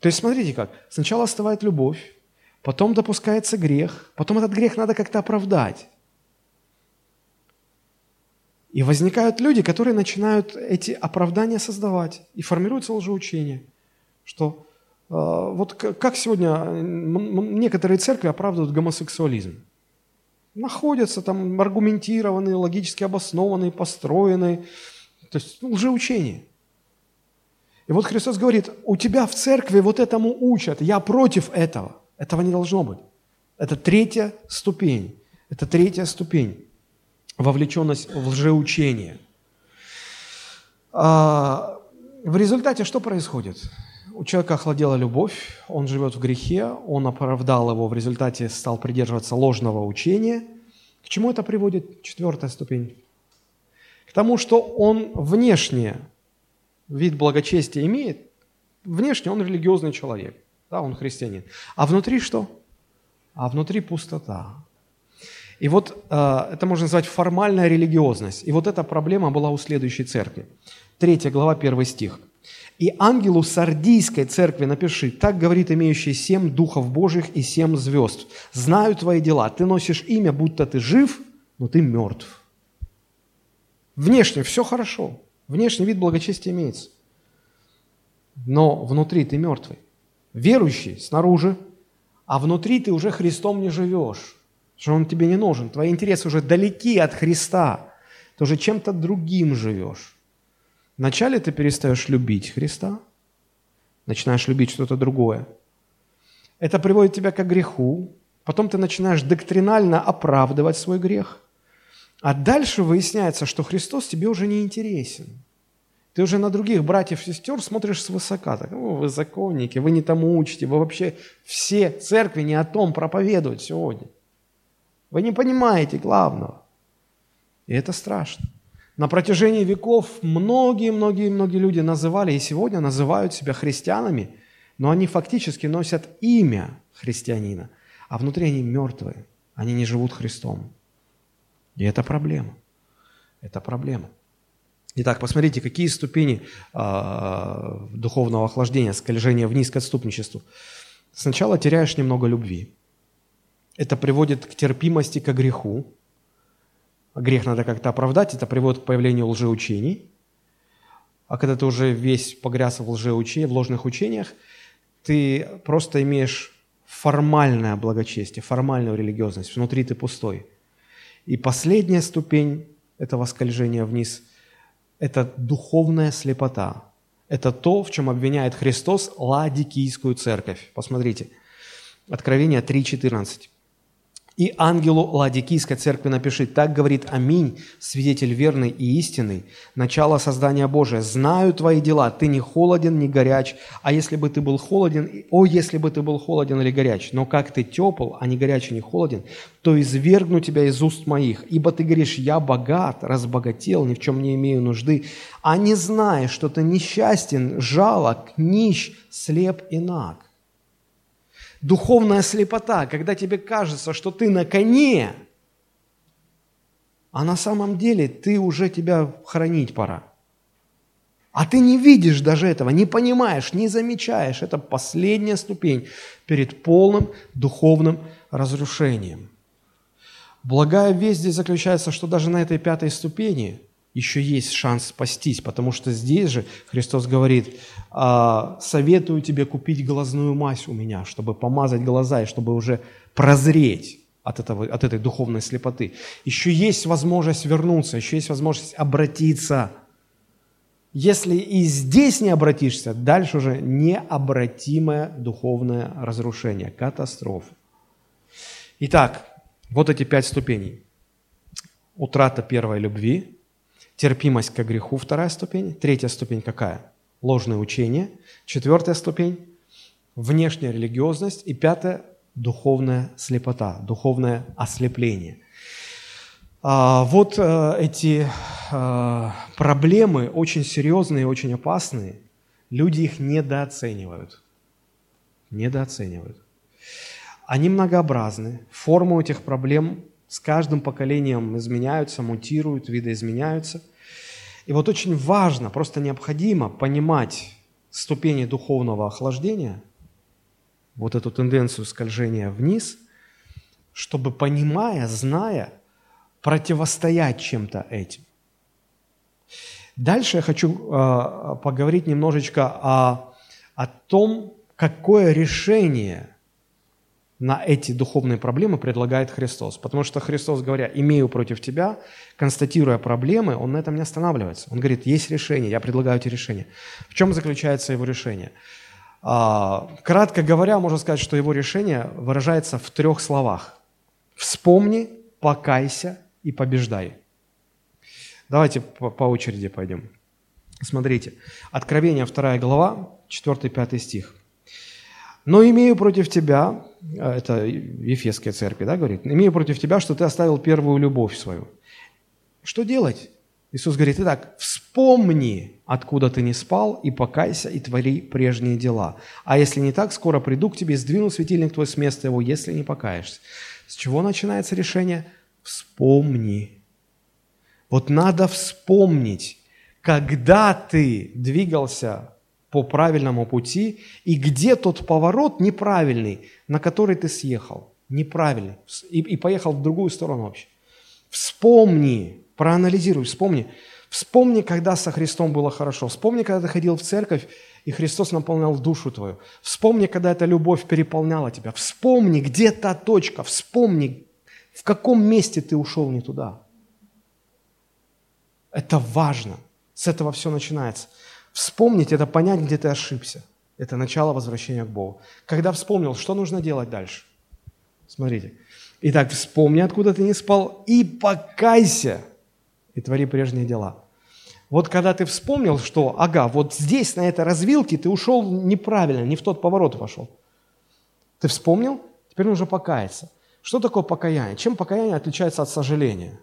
То есть смотрите как, сначала остывает любовь, потом допускается грех, потом этот грех надо как-то оправдать. И возникают люди, которые начинают эти оправдания создавать, и формируется лжеучение, что вот как сегодня некоторые церкви оправдывают гомосексуализм. Находятся там аргументированные, логически обоснованные, построенные. То есть лжеучение. И вот Христос говорит, у тебя в церкви вот этому учат, я против этого. Этого не должно быть. Это третья ступень. Это третья ступень. Вовлеченность в лжеучение. В результате что происходит? У человека охладела любовь, он живет в грехе, он оправдал его, в результате стал придерживаться ложного учения. К чему это приводит? Четвертая ступень. К тому, что он внешне вид благочестия имеет, внешне он религиозный человек, да, он христианин. А внутри что? А внутри пустота. И вот это можно назвать формальная религиозность. И вот эта проблема была у следующей церкви. 3 глава, 1 стих. «И ангелу Сардийской церкви напиши, так говорит имеющий 7 духов Божьих и 7 звезд. Знаю твои дела, ты носишь имя, будто ты жив, но ты мертв». Внешне все хорошо, внешний вид благочестия имеется, но внутри ты мертвый, верующий снаружи, а внутри ты уже Христом не живешь. что он тебе не нужен. Твои интересы уже далеки от Христа. Ты уже чем-то другим живешь. Вначале ты перестаешь любить Христа, начинаешь любить что-то другое. Это приводит тебя к греху. Потом ты начинаешь доктринально оправдывать свой грех. А дальше выясняется, что Христос тебе уже не интересен. Ты уже на других братьев и сестер смотришь свысока. Так, вы законники, вы не тому учите, вы вообще все церкви не о том проповедуют сегодня. Вы не понимаете главного. И это страшно. На протяжении веков многие люди называли и сегодня называют себя христианами, но они фактически носят имя христианина, а внутри они мертвые, они не живут Христом. И это проблема. Это проблема. Итак, посмотрите, какие ступени духовного охлаждения, скольжения вниз к отступничеству. Сначала теряешь немного любви. Это приводит к терпимости ко греху. Грех надо как-то оправдать, это приводит к появлению лжеучений. А когда ты уже весь погряз в лжеучениях, в ложных учениях, ты просто имеешь формальное благочестие, формальную религиозность. Внутри ты пустой. И последняя ступень этого скольжения вниз – это духовная слепота. Это то, в чем обвиняет Христос Лаодикийскую церковь. Посмотрите, Откровение 3:14. «И ангелу Лаодикийской церкви напиши, так говорит Аминь, свидетель верный и истинный, начало создания Божия, знаю твои дела, ты не холоден, не горяч, а если бы ты был холоден, о, если бы ты был холоден или горяч, но как ты тепл, а не горяч и не холоден, то извергну тебя из уст моих, ибо ты говоришь, я богат, разбогател, ни в чем не имею нужды, а не знаешь, что ты несчастен, жалок, нищ, слеп и наг». Духовная слепота, когда тебе кажется, что ты на коне, а на самом деле ты уже тебя хоронить пора. А ты не видишь даже этого, не понимаешь, не замечаешь. Это последняя ступень перед полным духовным разрушением. Благая весть здесь заключается, что даже на этой пятой ступени еще есть шанс спастись, потому что здесь же Христос говорит, советую тебе купить глазную мазь у меня, чтобы помазать глаза и чтобы уже прозреть от этой духовной слепоты. Еще есть возможность вернуться, еще есть возможность обратиться. Если и здесь не обратишься, дальше уже необратимое духовное разрушение, катастрофа. Итак, вот эти пять ступеней. Утрата первой любви. Терпимость ко греху – вторая ступень. Третья ступень какая? Ложное учение. Четвертая ступень – внешняя религиозность. И пятая – духовная слепота, духовное ослепление. Вот эти проблемы очень серьезные, очень опасные. Люди их недооценивают. Недооценивают. Они многообразны. Форму этих проблем – с каждым поколением изменяются, мутируют, видоизменяются. И вот очень важно, просто необходимо понимать ступени духовного охлаждения, вот эту тенденцию скольжения вниз, чтобы, понимая, зная, противостоять чем-то этим. Дальше я хочу поговорить немножечко о том, какое решение на эти духовные проблемы предлагает Христос. Потому что Христос, говоря «имею против тебя», констатируя проблемы, Он на этом не останавливается. Он говорит «есть решение, я предлагаю тебе решение». В чем заключается Его решение? Кратко говоря, можно сказать, что Его решение выражается в трех словах. «Вспомни, покайся и побеждай». Давайте по очереди пойдем. Смотрите, Откровение 2 глава, 4-5 стих. «Но имею против тебя», это Ефесская церковь, да, говорит, «имею против тебя, что ты оставил первую любовь свою». Что делать? Иисус говорит, «Итак, вспомни, откуда ты не спал, и покайся, и твори прежние дела. А если не так, скоро приду к тебе, и сдвину светильник твой с места его, если не покаешься». С чего начинается решение? Вспомни. Вот надо вспомнить, когда ты двигался по правильному пути, и где тот поворот неправильный, на который ты съехал, неправильный, и поехал в другую сторону вообще. Вспомни, проанализируй, вспомни. Вспомни, когда со Христом было хорошо. Вспомни, когда ты ходил в церковь, и Христос наполнял душу твою. Вспомни, когда эта любовь переполняла тебя. Вспомни, где та точка, вспомни В каком месте ты ушел не туда? Это важно. С этого все начинается. Вспомнить – это понять, где ты ошибся. Это начало возвращения к Богу. Когда вспомнил, что нужно делать дальше? Смотрите. Итак, вспомни, откуда ты не спал, и покайся, и твори прежние дела. Вот когда ты вспомнил, что, вот здесь, на этой развилке, ты ушел неправильно, не в тот поворот вошел. Ты вспомнил, теперь нужно покаяться. Что такое покаяние? Чем покаяние отличается от сожаления?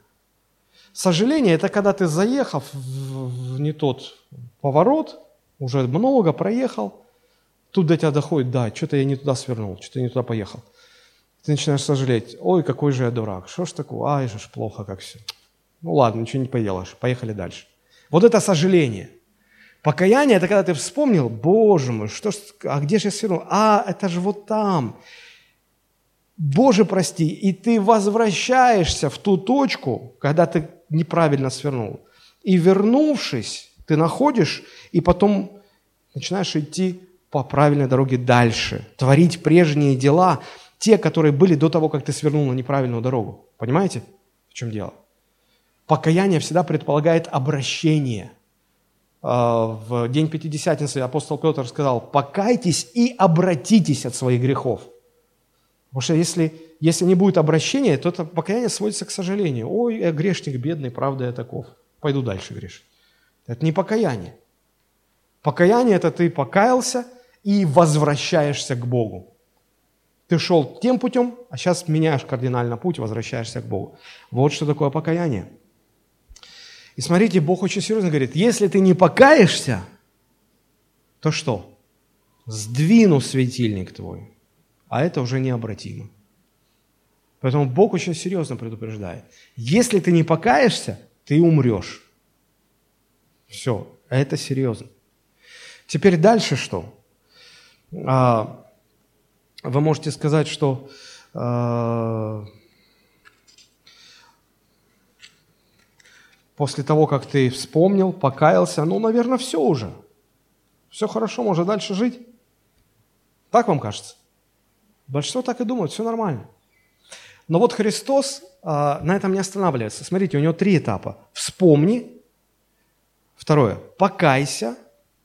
Сожаление – это когда ты заехал в не тот поворот, уже много проехал, тут до тебя доходит, что-то я не туда свернул, что-то я не туда поехал. Ты начинаешь сожалеть, ой, какой же я дурак, что ж такое, ай же ж плохо как все. Ну ладно, ничего не поделаешь, поехали дальше. Вот это сожаление. Покаяние – это когда ты вспомнил, боже мой, где же я свернул? Это же вот там. Боже, прости. И ты возвращаешься в ту точку, когда ты неправильно свернул. И вернувшись, ты находишь, и потом начинаешь идти по правильной дороге дальше, творить прежние дела, те, которые были до того, как ты свернул на неправильную дорогу. Понимаете, в чем дело? Покаяние всегда предполагает обращение. В день Пятидесятницы апостол Петр сказал: «Покайтесь и обратитесь от своих грехов». Потому что если не будет обращения, то это покаяние сводится к сожалению. «Ой, я грешник бедный, правда я таков. Пойду дальше грешить». Это не покаяние. Покаяние – это ты покаялся и возвращаешься к Богу. Ты шел тем путем, а сейчас меняешь кардинально путь, возвращаешься к Богу. Вот что такое покаяние. И смотрите, Бог очень серьезно говорит: если ты не покаешься, то что? Сдвину светильник твой, а это уже необратимо. Поэтому Бог очень серьезно предупреждает. Если ты не покаешься, ты умрешь. Все, это серьезно. Теперь дальше что? Вы можете сказать, что после того, как ты вспомнил, покаялся, наверное, все уже. Все хорошо, можно дальше жить. Так вам кажется? Большинство так и думают, все нормально. Но вот Христос на этом не останавливается. Смотрите, у него 3 этапа. Вспомни. Второе – покайся.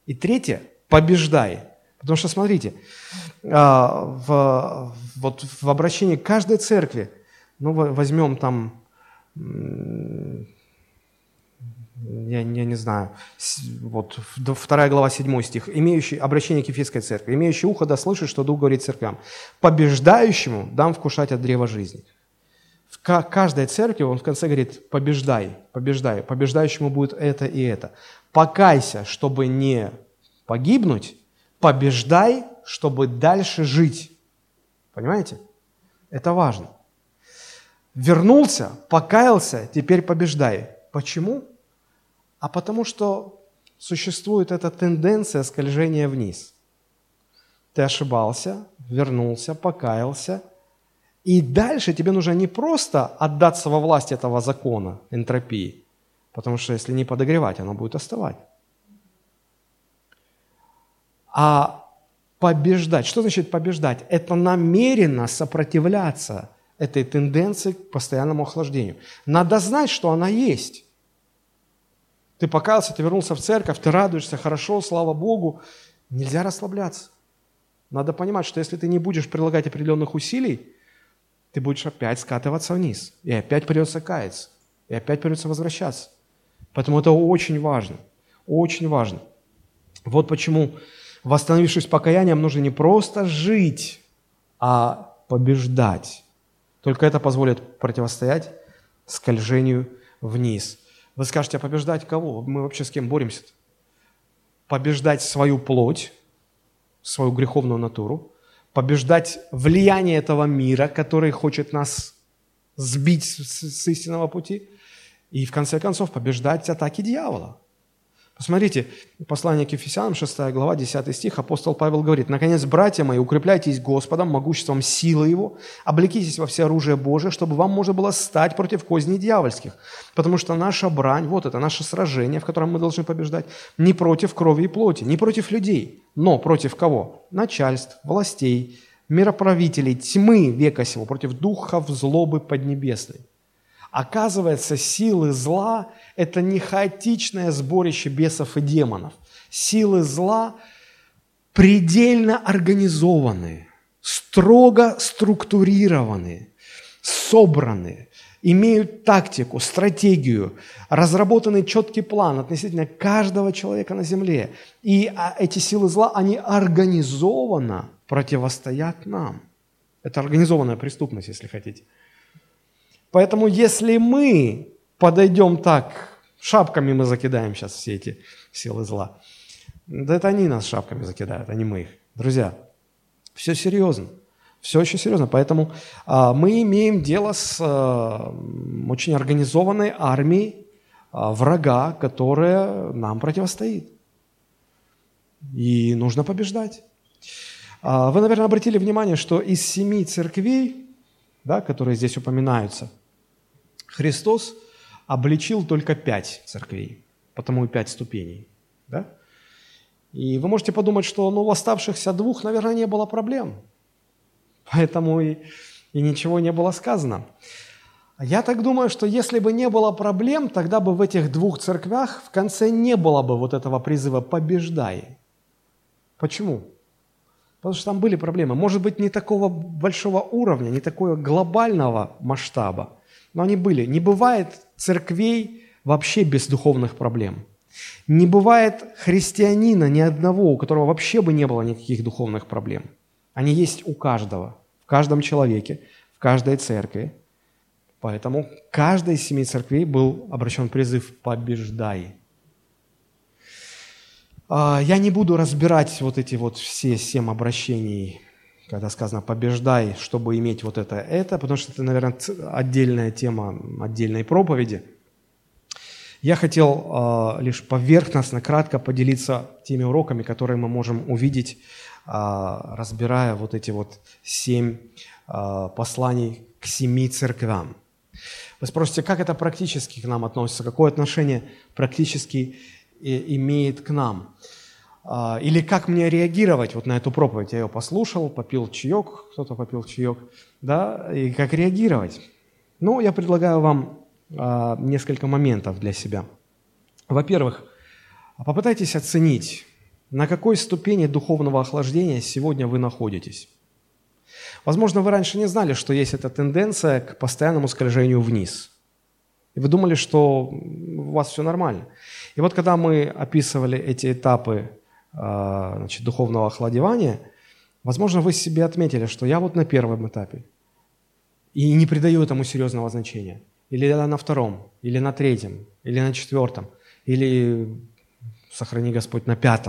И третье – побеждай. Потому что, смотрите, в обращении к каждой церкви, возьмем там, я не знаю, 2 глава, 7 стих, обращение к Ефесской церкви. «Имеющий ухо да слышит, что Дух говорит церквям. Побеждающему дам вкушать от древа жизни». В каждой церкви он в конце говорит: «Побеждай, побеждай, побеждающему будет это и это». «Покайся, чтобы не погибнуть». Побеждай, чтобы дальше жить. Понимаете? Это важно. Вернулся, покаялся, теперь побеждай. Почему? А потому что существует эта тенденция скольжения вниз. Ты ошибался, вернулся, покаялся. И дальше тебе нужно не просто отдаться во власть этого закона, энтропии, потому что если не подогревать, оно будет остывать. А побеждать. Что значит побеждать? Это намеренно сопротивляться этой тенденции к постоянному охлаждению. Надо знать, что она есть. Ты покаялся, ты вернулся в церковь, ты радуешься, хорошо, слава Богу. Нельзя расслабляться. Надо понимать, что если ты не будешь прилагать определенных усилий, ты будешь опять скатываться вниз. И опять придется каяться. И опять придется возвращаться. Поэтому это очень важно. Очень важно. Вот почему... Восстановившись покаянием, нужно не просто жить, а побеждать. Только это позволит противостоять скольжению вниз. Вы скажете: а побеждать кого? Мы вообще с кем боремся-то? Побеждать свою плоть, свою греховную натуру, побеждать влияние этого мира, который хочет нас сбить с истинного пути, и в конце концов побеждать атаки дьявола. Посмотрите, послание к Ефесянам, 6 глава, 10 стих, апостол Павел говорит: «Наконец, братья мои, укрепляйтесь Господом, могуществом силы Его, облекитесь во всеоружие Божие, чтобы вам можно было стать против козней дьявольских. Потому что наша брань, это наше сражение, в котором мы должны побеждать, не против крови и плоти, не против людей, но против кого? Начальств, властей, мироправителей тьмы века сего, против духов злобы поднебесной. Оказывается, силы зла – это не хаотичное сборище бесов и демонов. Силы зла предельно организованы, строго структурированы, собраны, имеют тактику, стратегию, разработанный четкий план относительно каждого человека на земле. И эти силы зла, они организованно противостоят нам. Это организованная преступность, если хотите. Поэтому если мы подойдем так, шапками мы закидаем сейчас все эти силы зла. Да это они нас шапками закидают, а не мы их. Друзья, все серьезно, все очень серьезно. Поэтому мы имеем дело с очень организованной армией врага, которая нам противостоит. И нужно побеждать. Вы, наверное, обратили внимание, что из 7 церквей, да, которые здесь упоминаются, Христос обличил только 5 церквей, потому и 5 ступеней. Да? И вы можете подумать, что у оставшихся 2, наверное, не было проблем, поэтому и ничего не было сказано. Я так думаю, что если бы не было проблем, тогда бы в этих 2 церквях в конце не было бы вот этого призыва «побеждай». Почему? Потому что там были проблемы. Может быть, не такого большого уровня, не такого глобального масштаба, но они были. Не бывает церквей вообще без духовных проблем. Не бывает христианина ни одного, у которого вообще бы не было никаких духовных проблем. Они есть у каждого, в каждом человеке, в каждой церкви. Поэтому каждой из 7 церквей был обращен призыв «побеждай». Я не буду разбирать вот эти вот все 7 обращений, когда сказано «побеждай», чтобы иметь вот это, потому что это, наверное, отдельная тема отдельной проповеди. Я хотел лишь поверхностно, кратко поделиться теми уроками, которые мы можем увидеть, разбирая вот эти вот 7 посланий к 7 церквям. Вы спросите, как это практически к нам относится, какое отношение практически имеет к нам. Или как мне реагировать вот на эту проповедь? Я ее послушал, попил чаек, кто-то попил чаек, да, и как реагировать? Ну, я предлагаю вам несколько моментов для себя. Во-первых, попытайтесь оценить, на какой ступени духовного охлаждения сегодня вы находитесь. Возможно, вы раньше не знали, что есть эта тенденция к постоянному скольжению вниз. И вы думали, что у вас все нормально. И вот когда мы описывали эти этапы, духовного охладевания, возможно, вы себе отметили, что я вот на первом этапе и не придаю этому серьезного значения. Или я на втором, или на третьем, или на четвертом, или, сохрани Господь, на 5.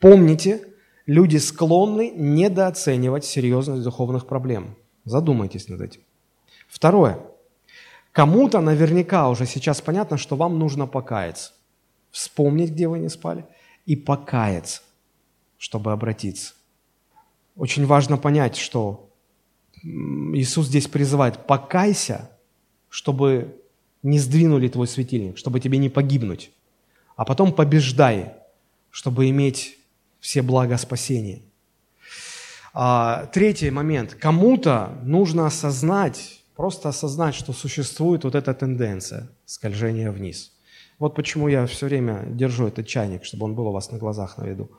Помните, люди склонны недооценивать серьезность духовных проблем. Задумайтесь над этим. Второе. Кому-то наверняка уже сейчас понятно, что вам нужно покаяться. Вспомнить, где вы не спали, и покаяться, чтобы обратиться. Очень важно понять, что Иисус здесь призывает: покайся, чтобы не сдвинули твой светильник, чтобы тебе не погибнуть. А потом побеждай, чтобы иметь все блага спасения. Третий момент. Кому-то нужно осознать, что существует вот эта тенденция скольжения вниз. Вот почему я все время держу этот чайник, чтобы он был у вас на глазах, на виду.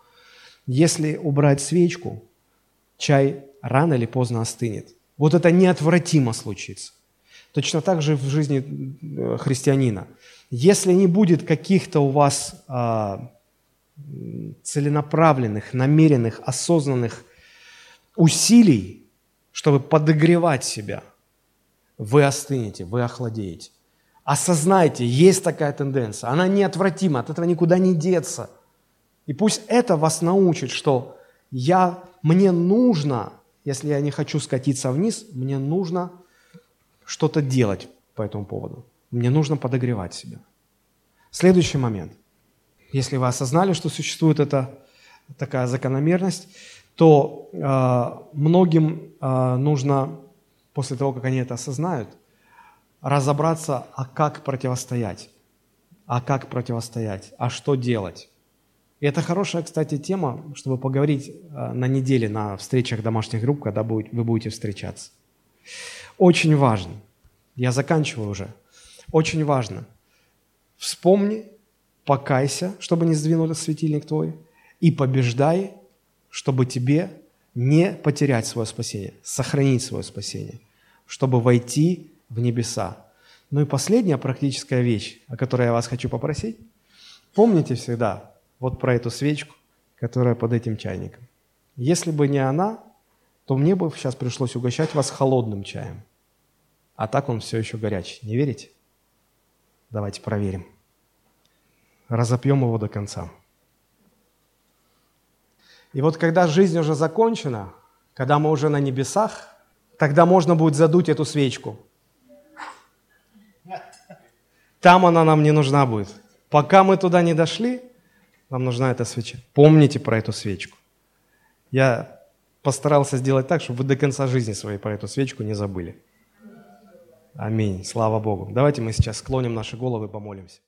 Если убрать свечку, чай рано или поздно остынет. Вот это неотвратимо случится. Точно так же в жизни христианина. Если не будет каких-то у вас целенаправленных, намеренных, осознанных усилий, чтобы подогревать себя, вы остынете, вы охладеете. Осознайте, есть такая тенденция, она неотвратима, от этого никуда не деться. И пусть это вас научит, что мне нужно, если я не хочу скатиться вниз, мне нужно что-то делать по этому поводу. Мне нужно подогревать себя. Следующий момент. Если вы осознали, что существует такая закономерность, то многим нужно... после того, как они это осознают, разобраться, а как противостоять, а что делать. И это хорошая, кстати, тема, чтобы поговорить на неделе, на встречах домашних групп, когда вы будете встречаться. Очень важно, я заканчиваю уже, очень важно, вспомни, покайся, чтобы не сдвинулся светильник твой, и побеждай, чтобы тебе не потерять свое спасение, сохранить свое спасение, чтобы войти в небеса. Ну и последняя практическая вещь, о которой я вас хочу попросить. Помните всегда вот про эту свечку, которая под этим чайником. Если бы не она, то мне бы сейчас пришлось угощать вас холодным чаем. А так он все еще горячий. Не верите? Давайте проверим. Разопьем его до конца. И вот когда жизнь уже закончена, когда мы уже на небесах, тогда можно будет задуть эту свечку. Там она нам не нужна будет. Пока мы туда не дошли, нам нужна эта свеча. Помните про эту свечку. Я постарался сделать так, чтобы вы до конца жизни своей про эту свечку не забыли. Аминь. Слава Богу. Давайте мы сейчас склоним наши головы и помолимся.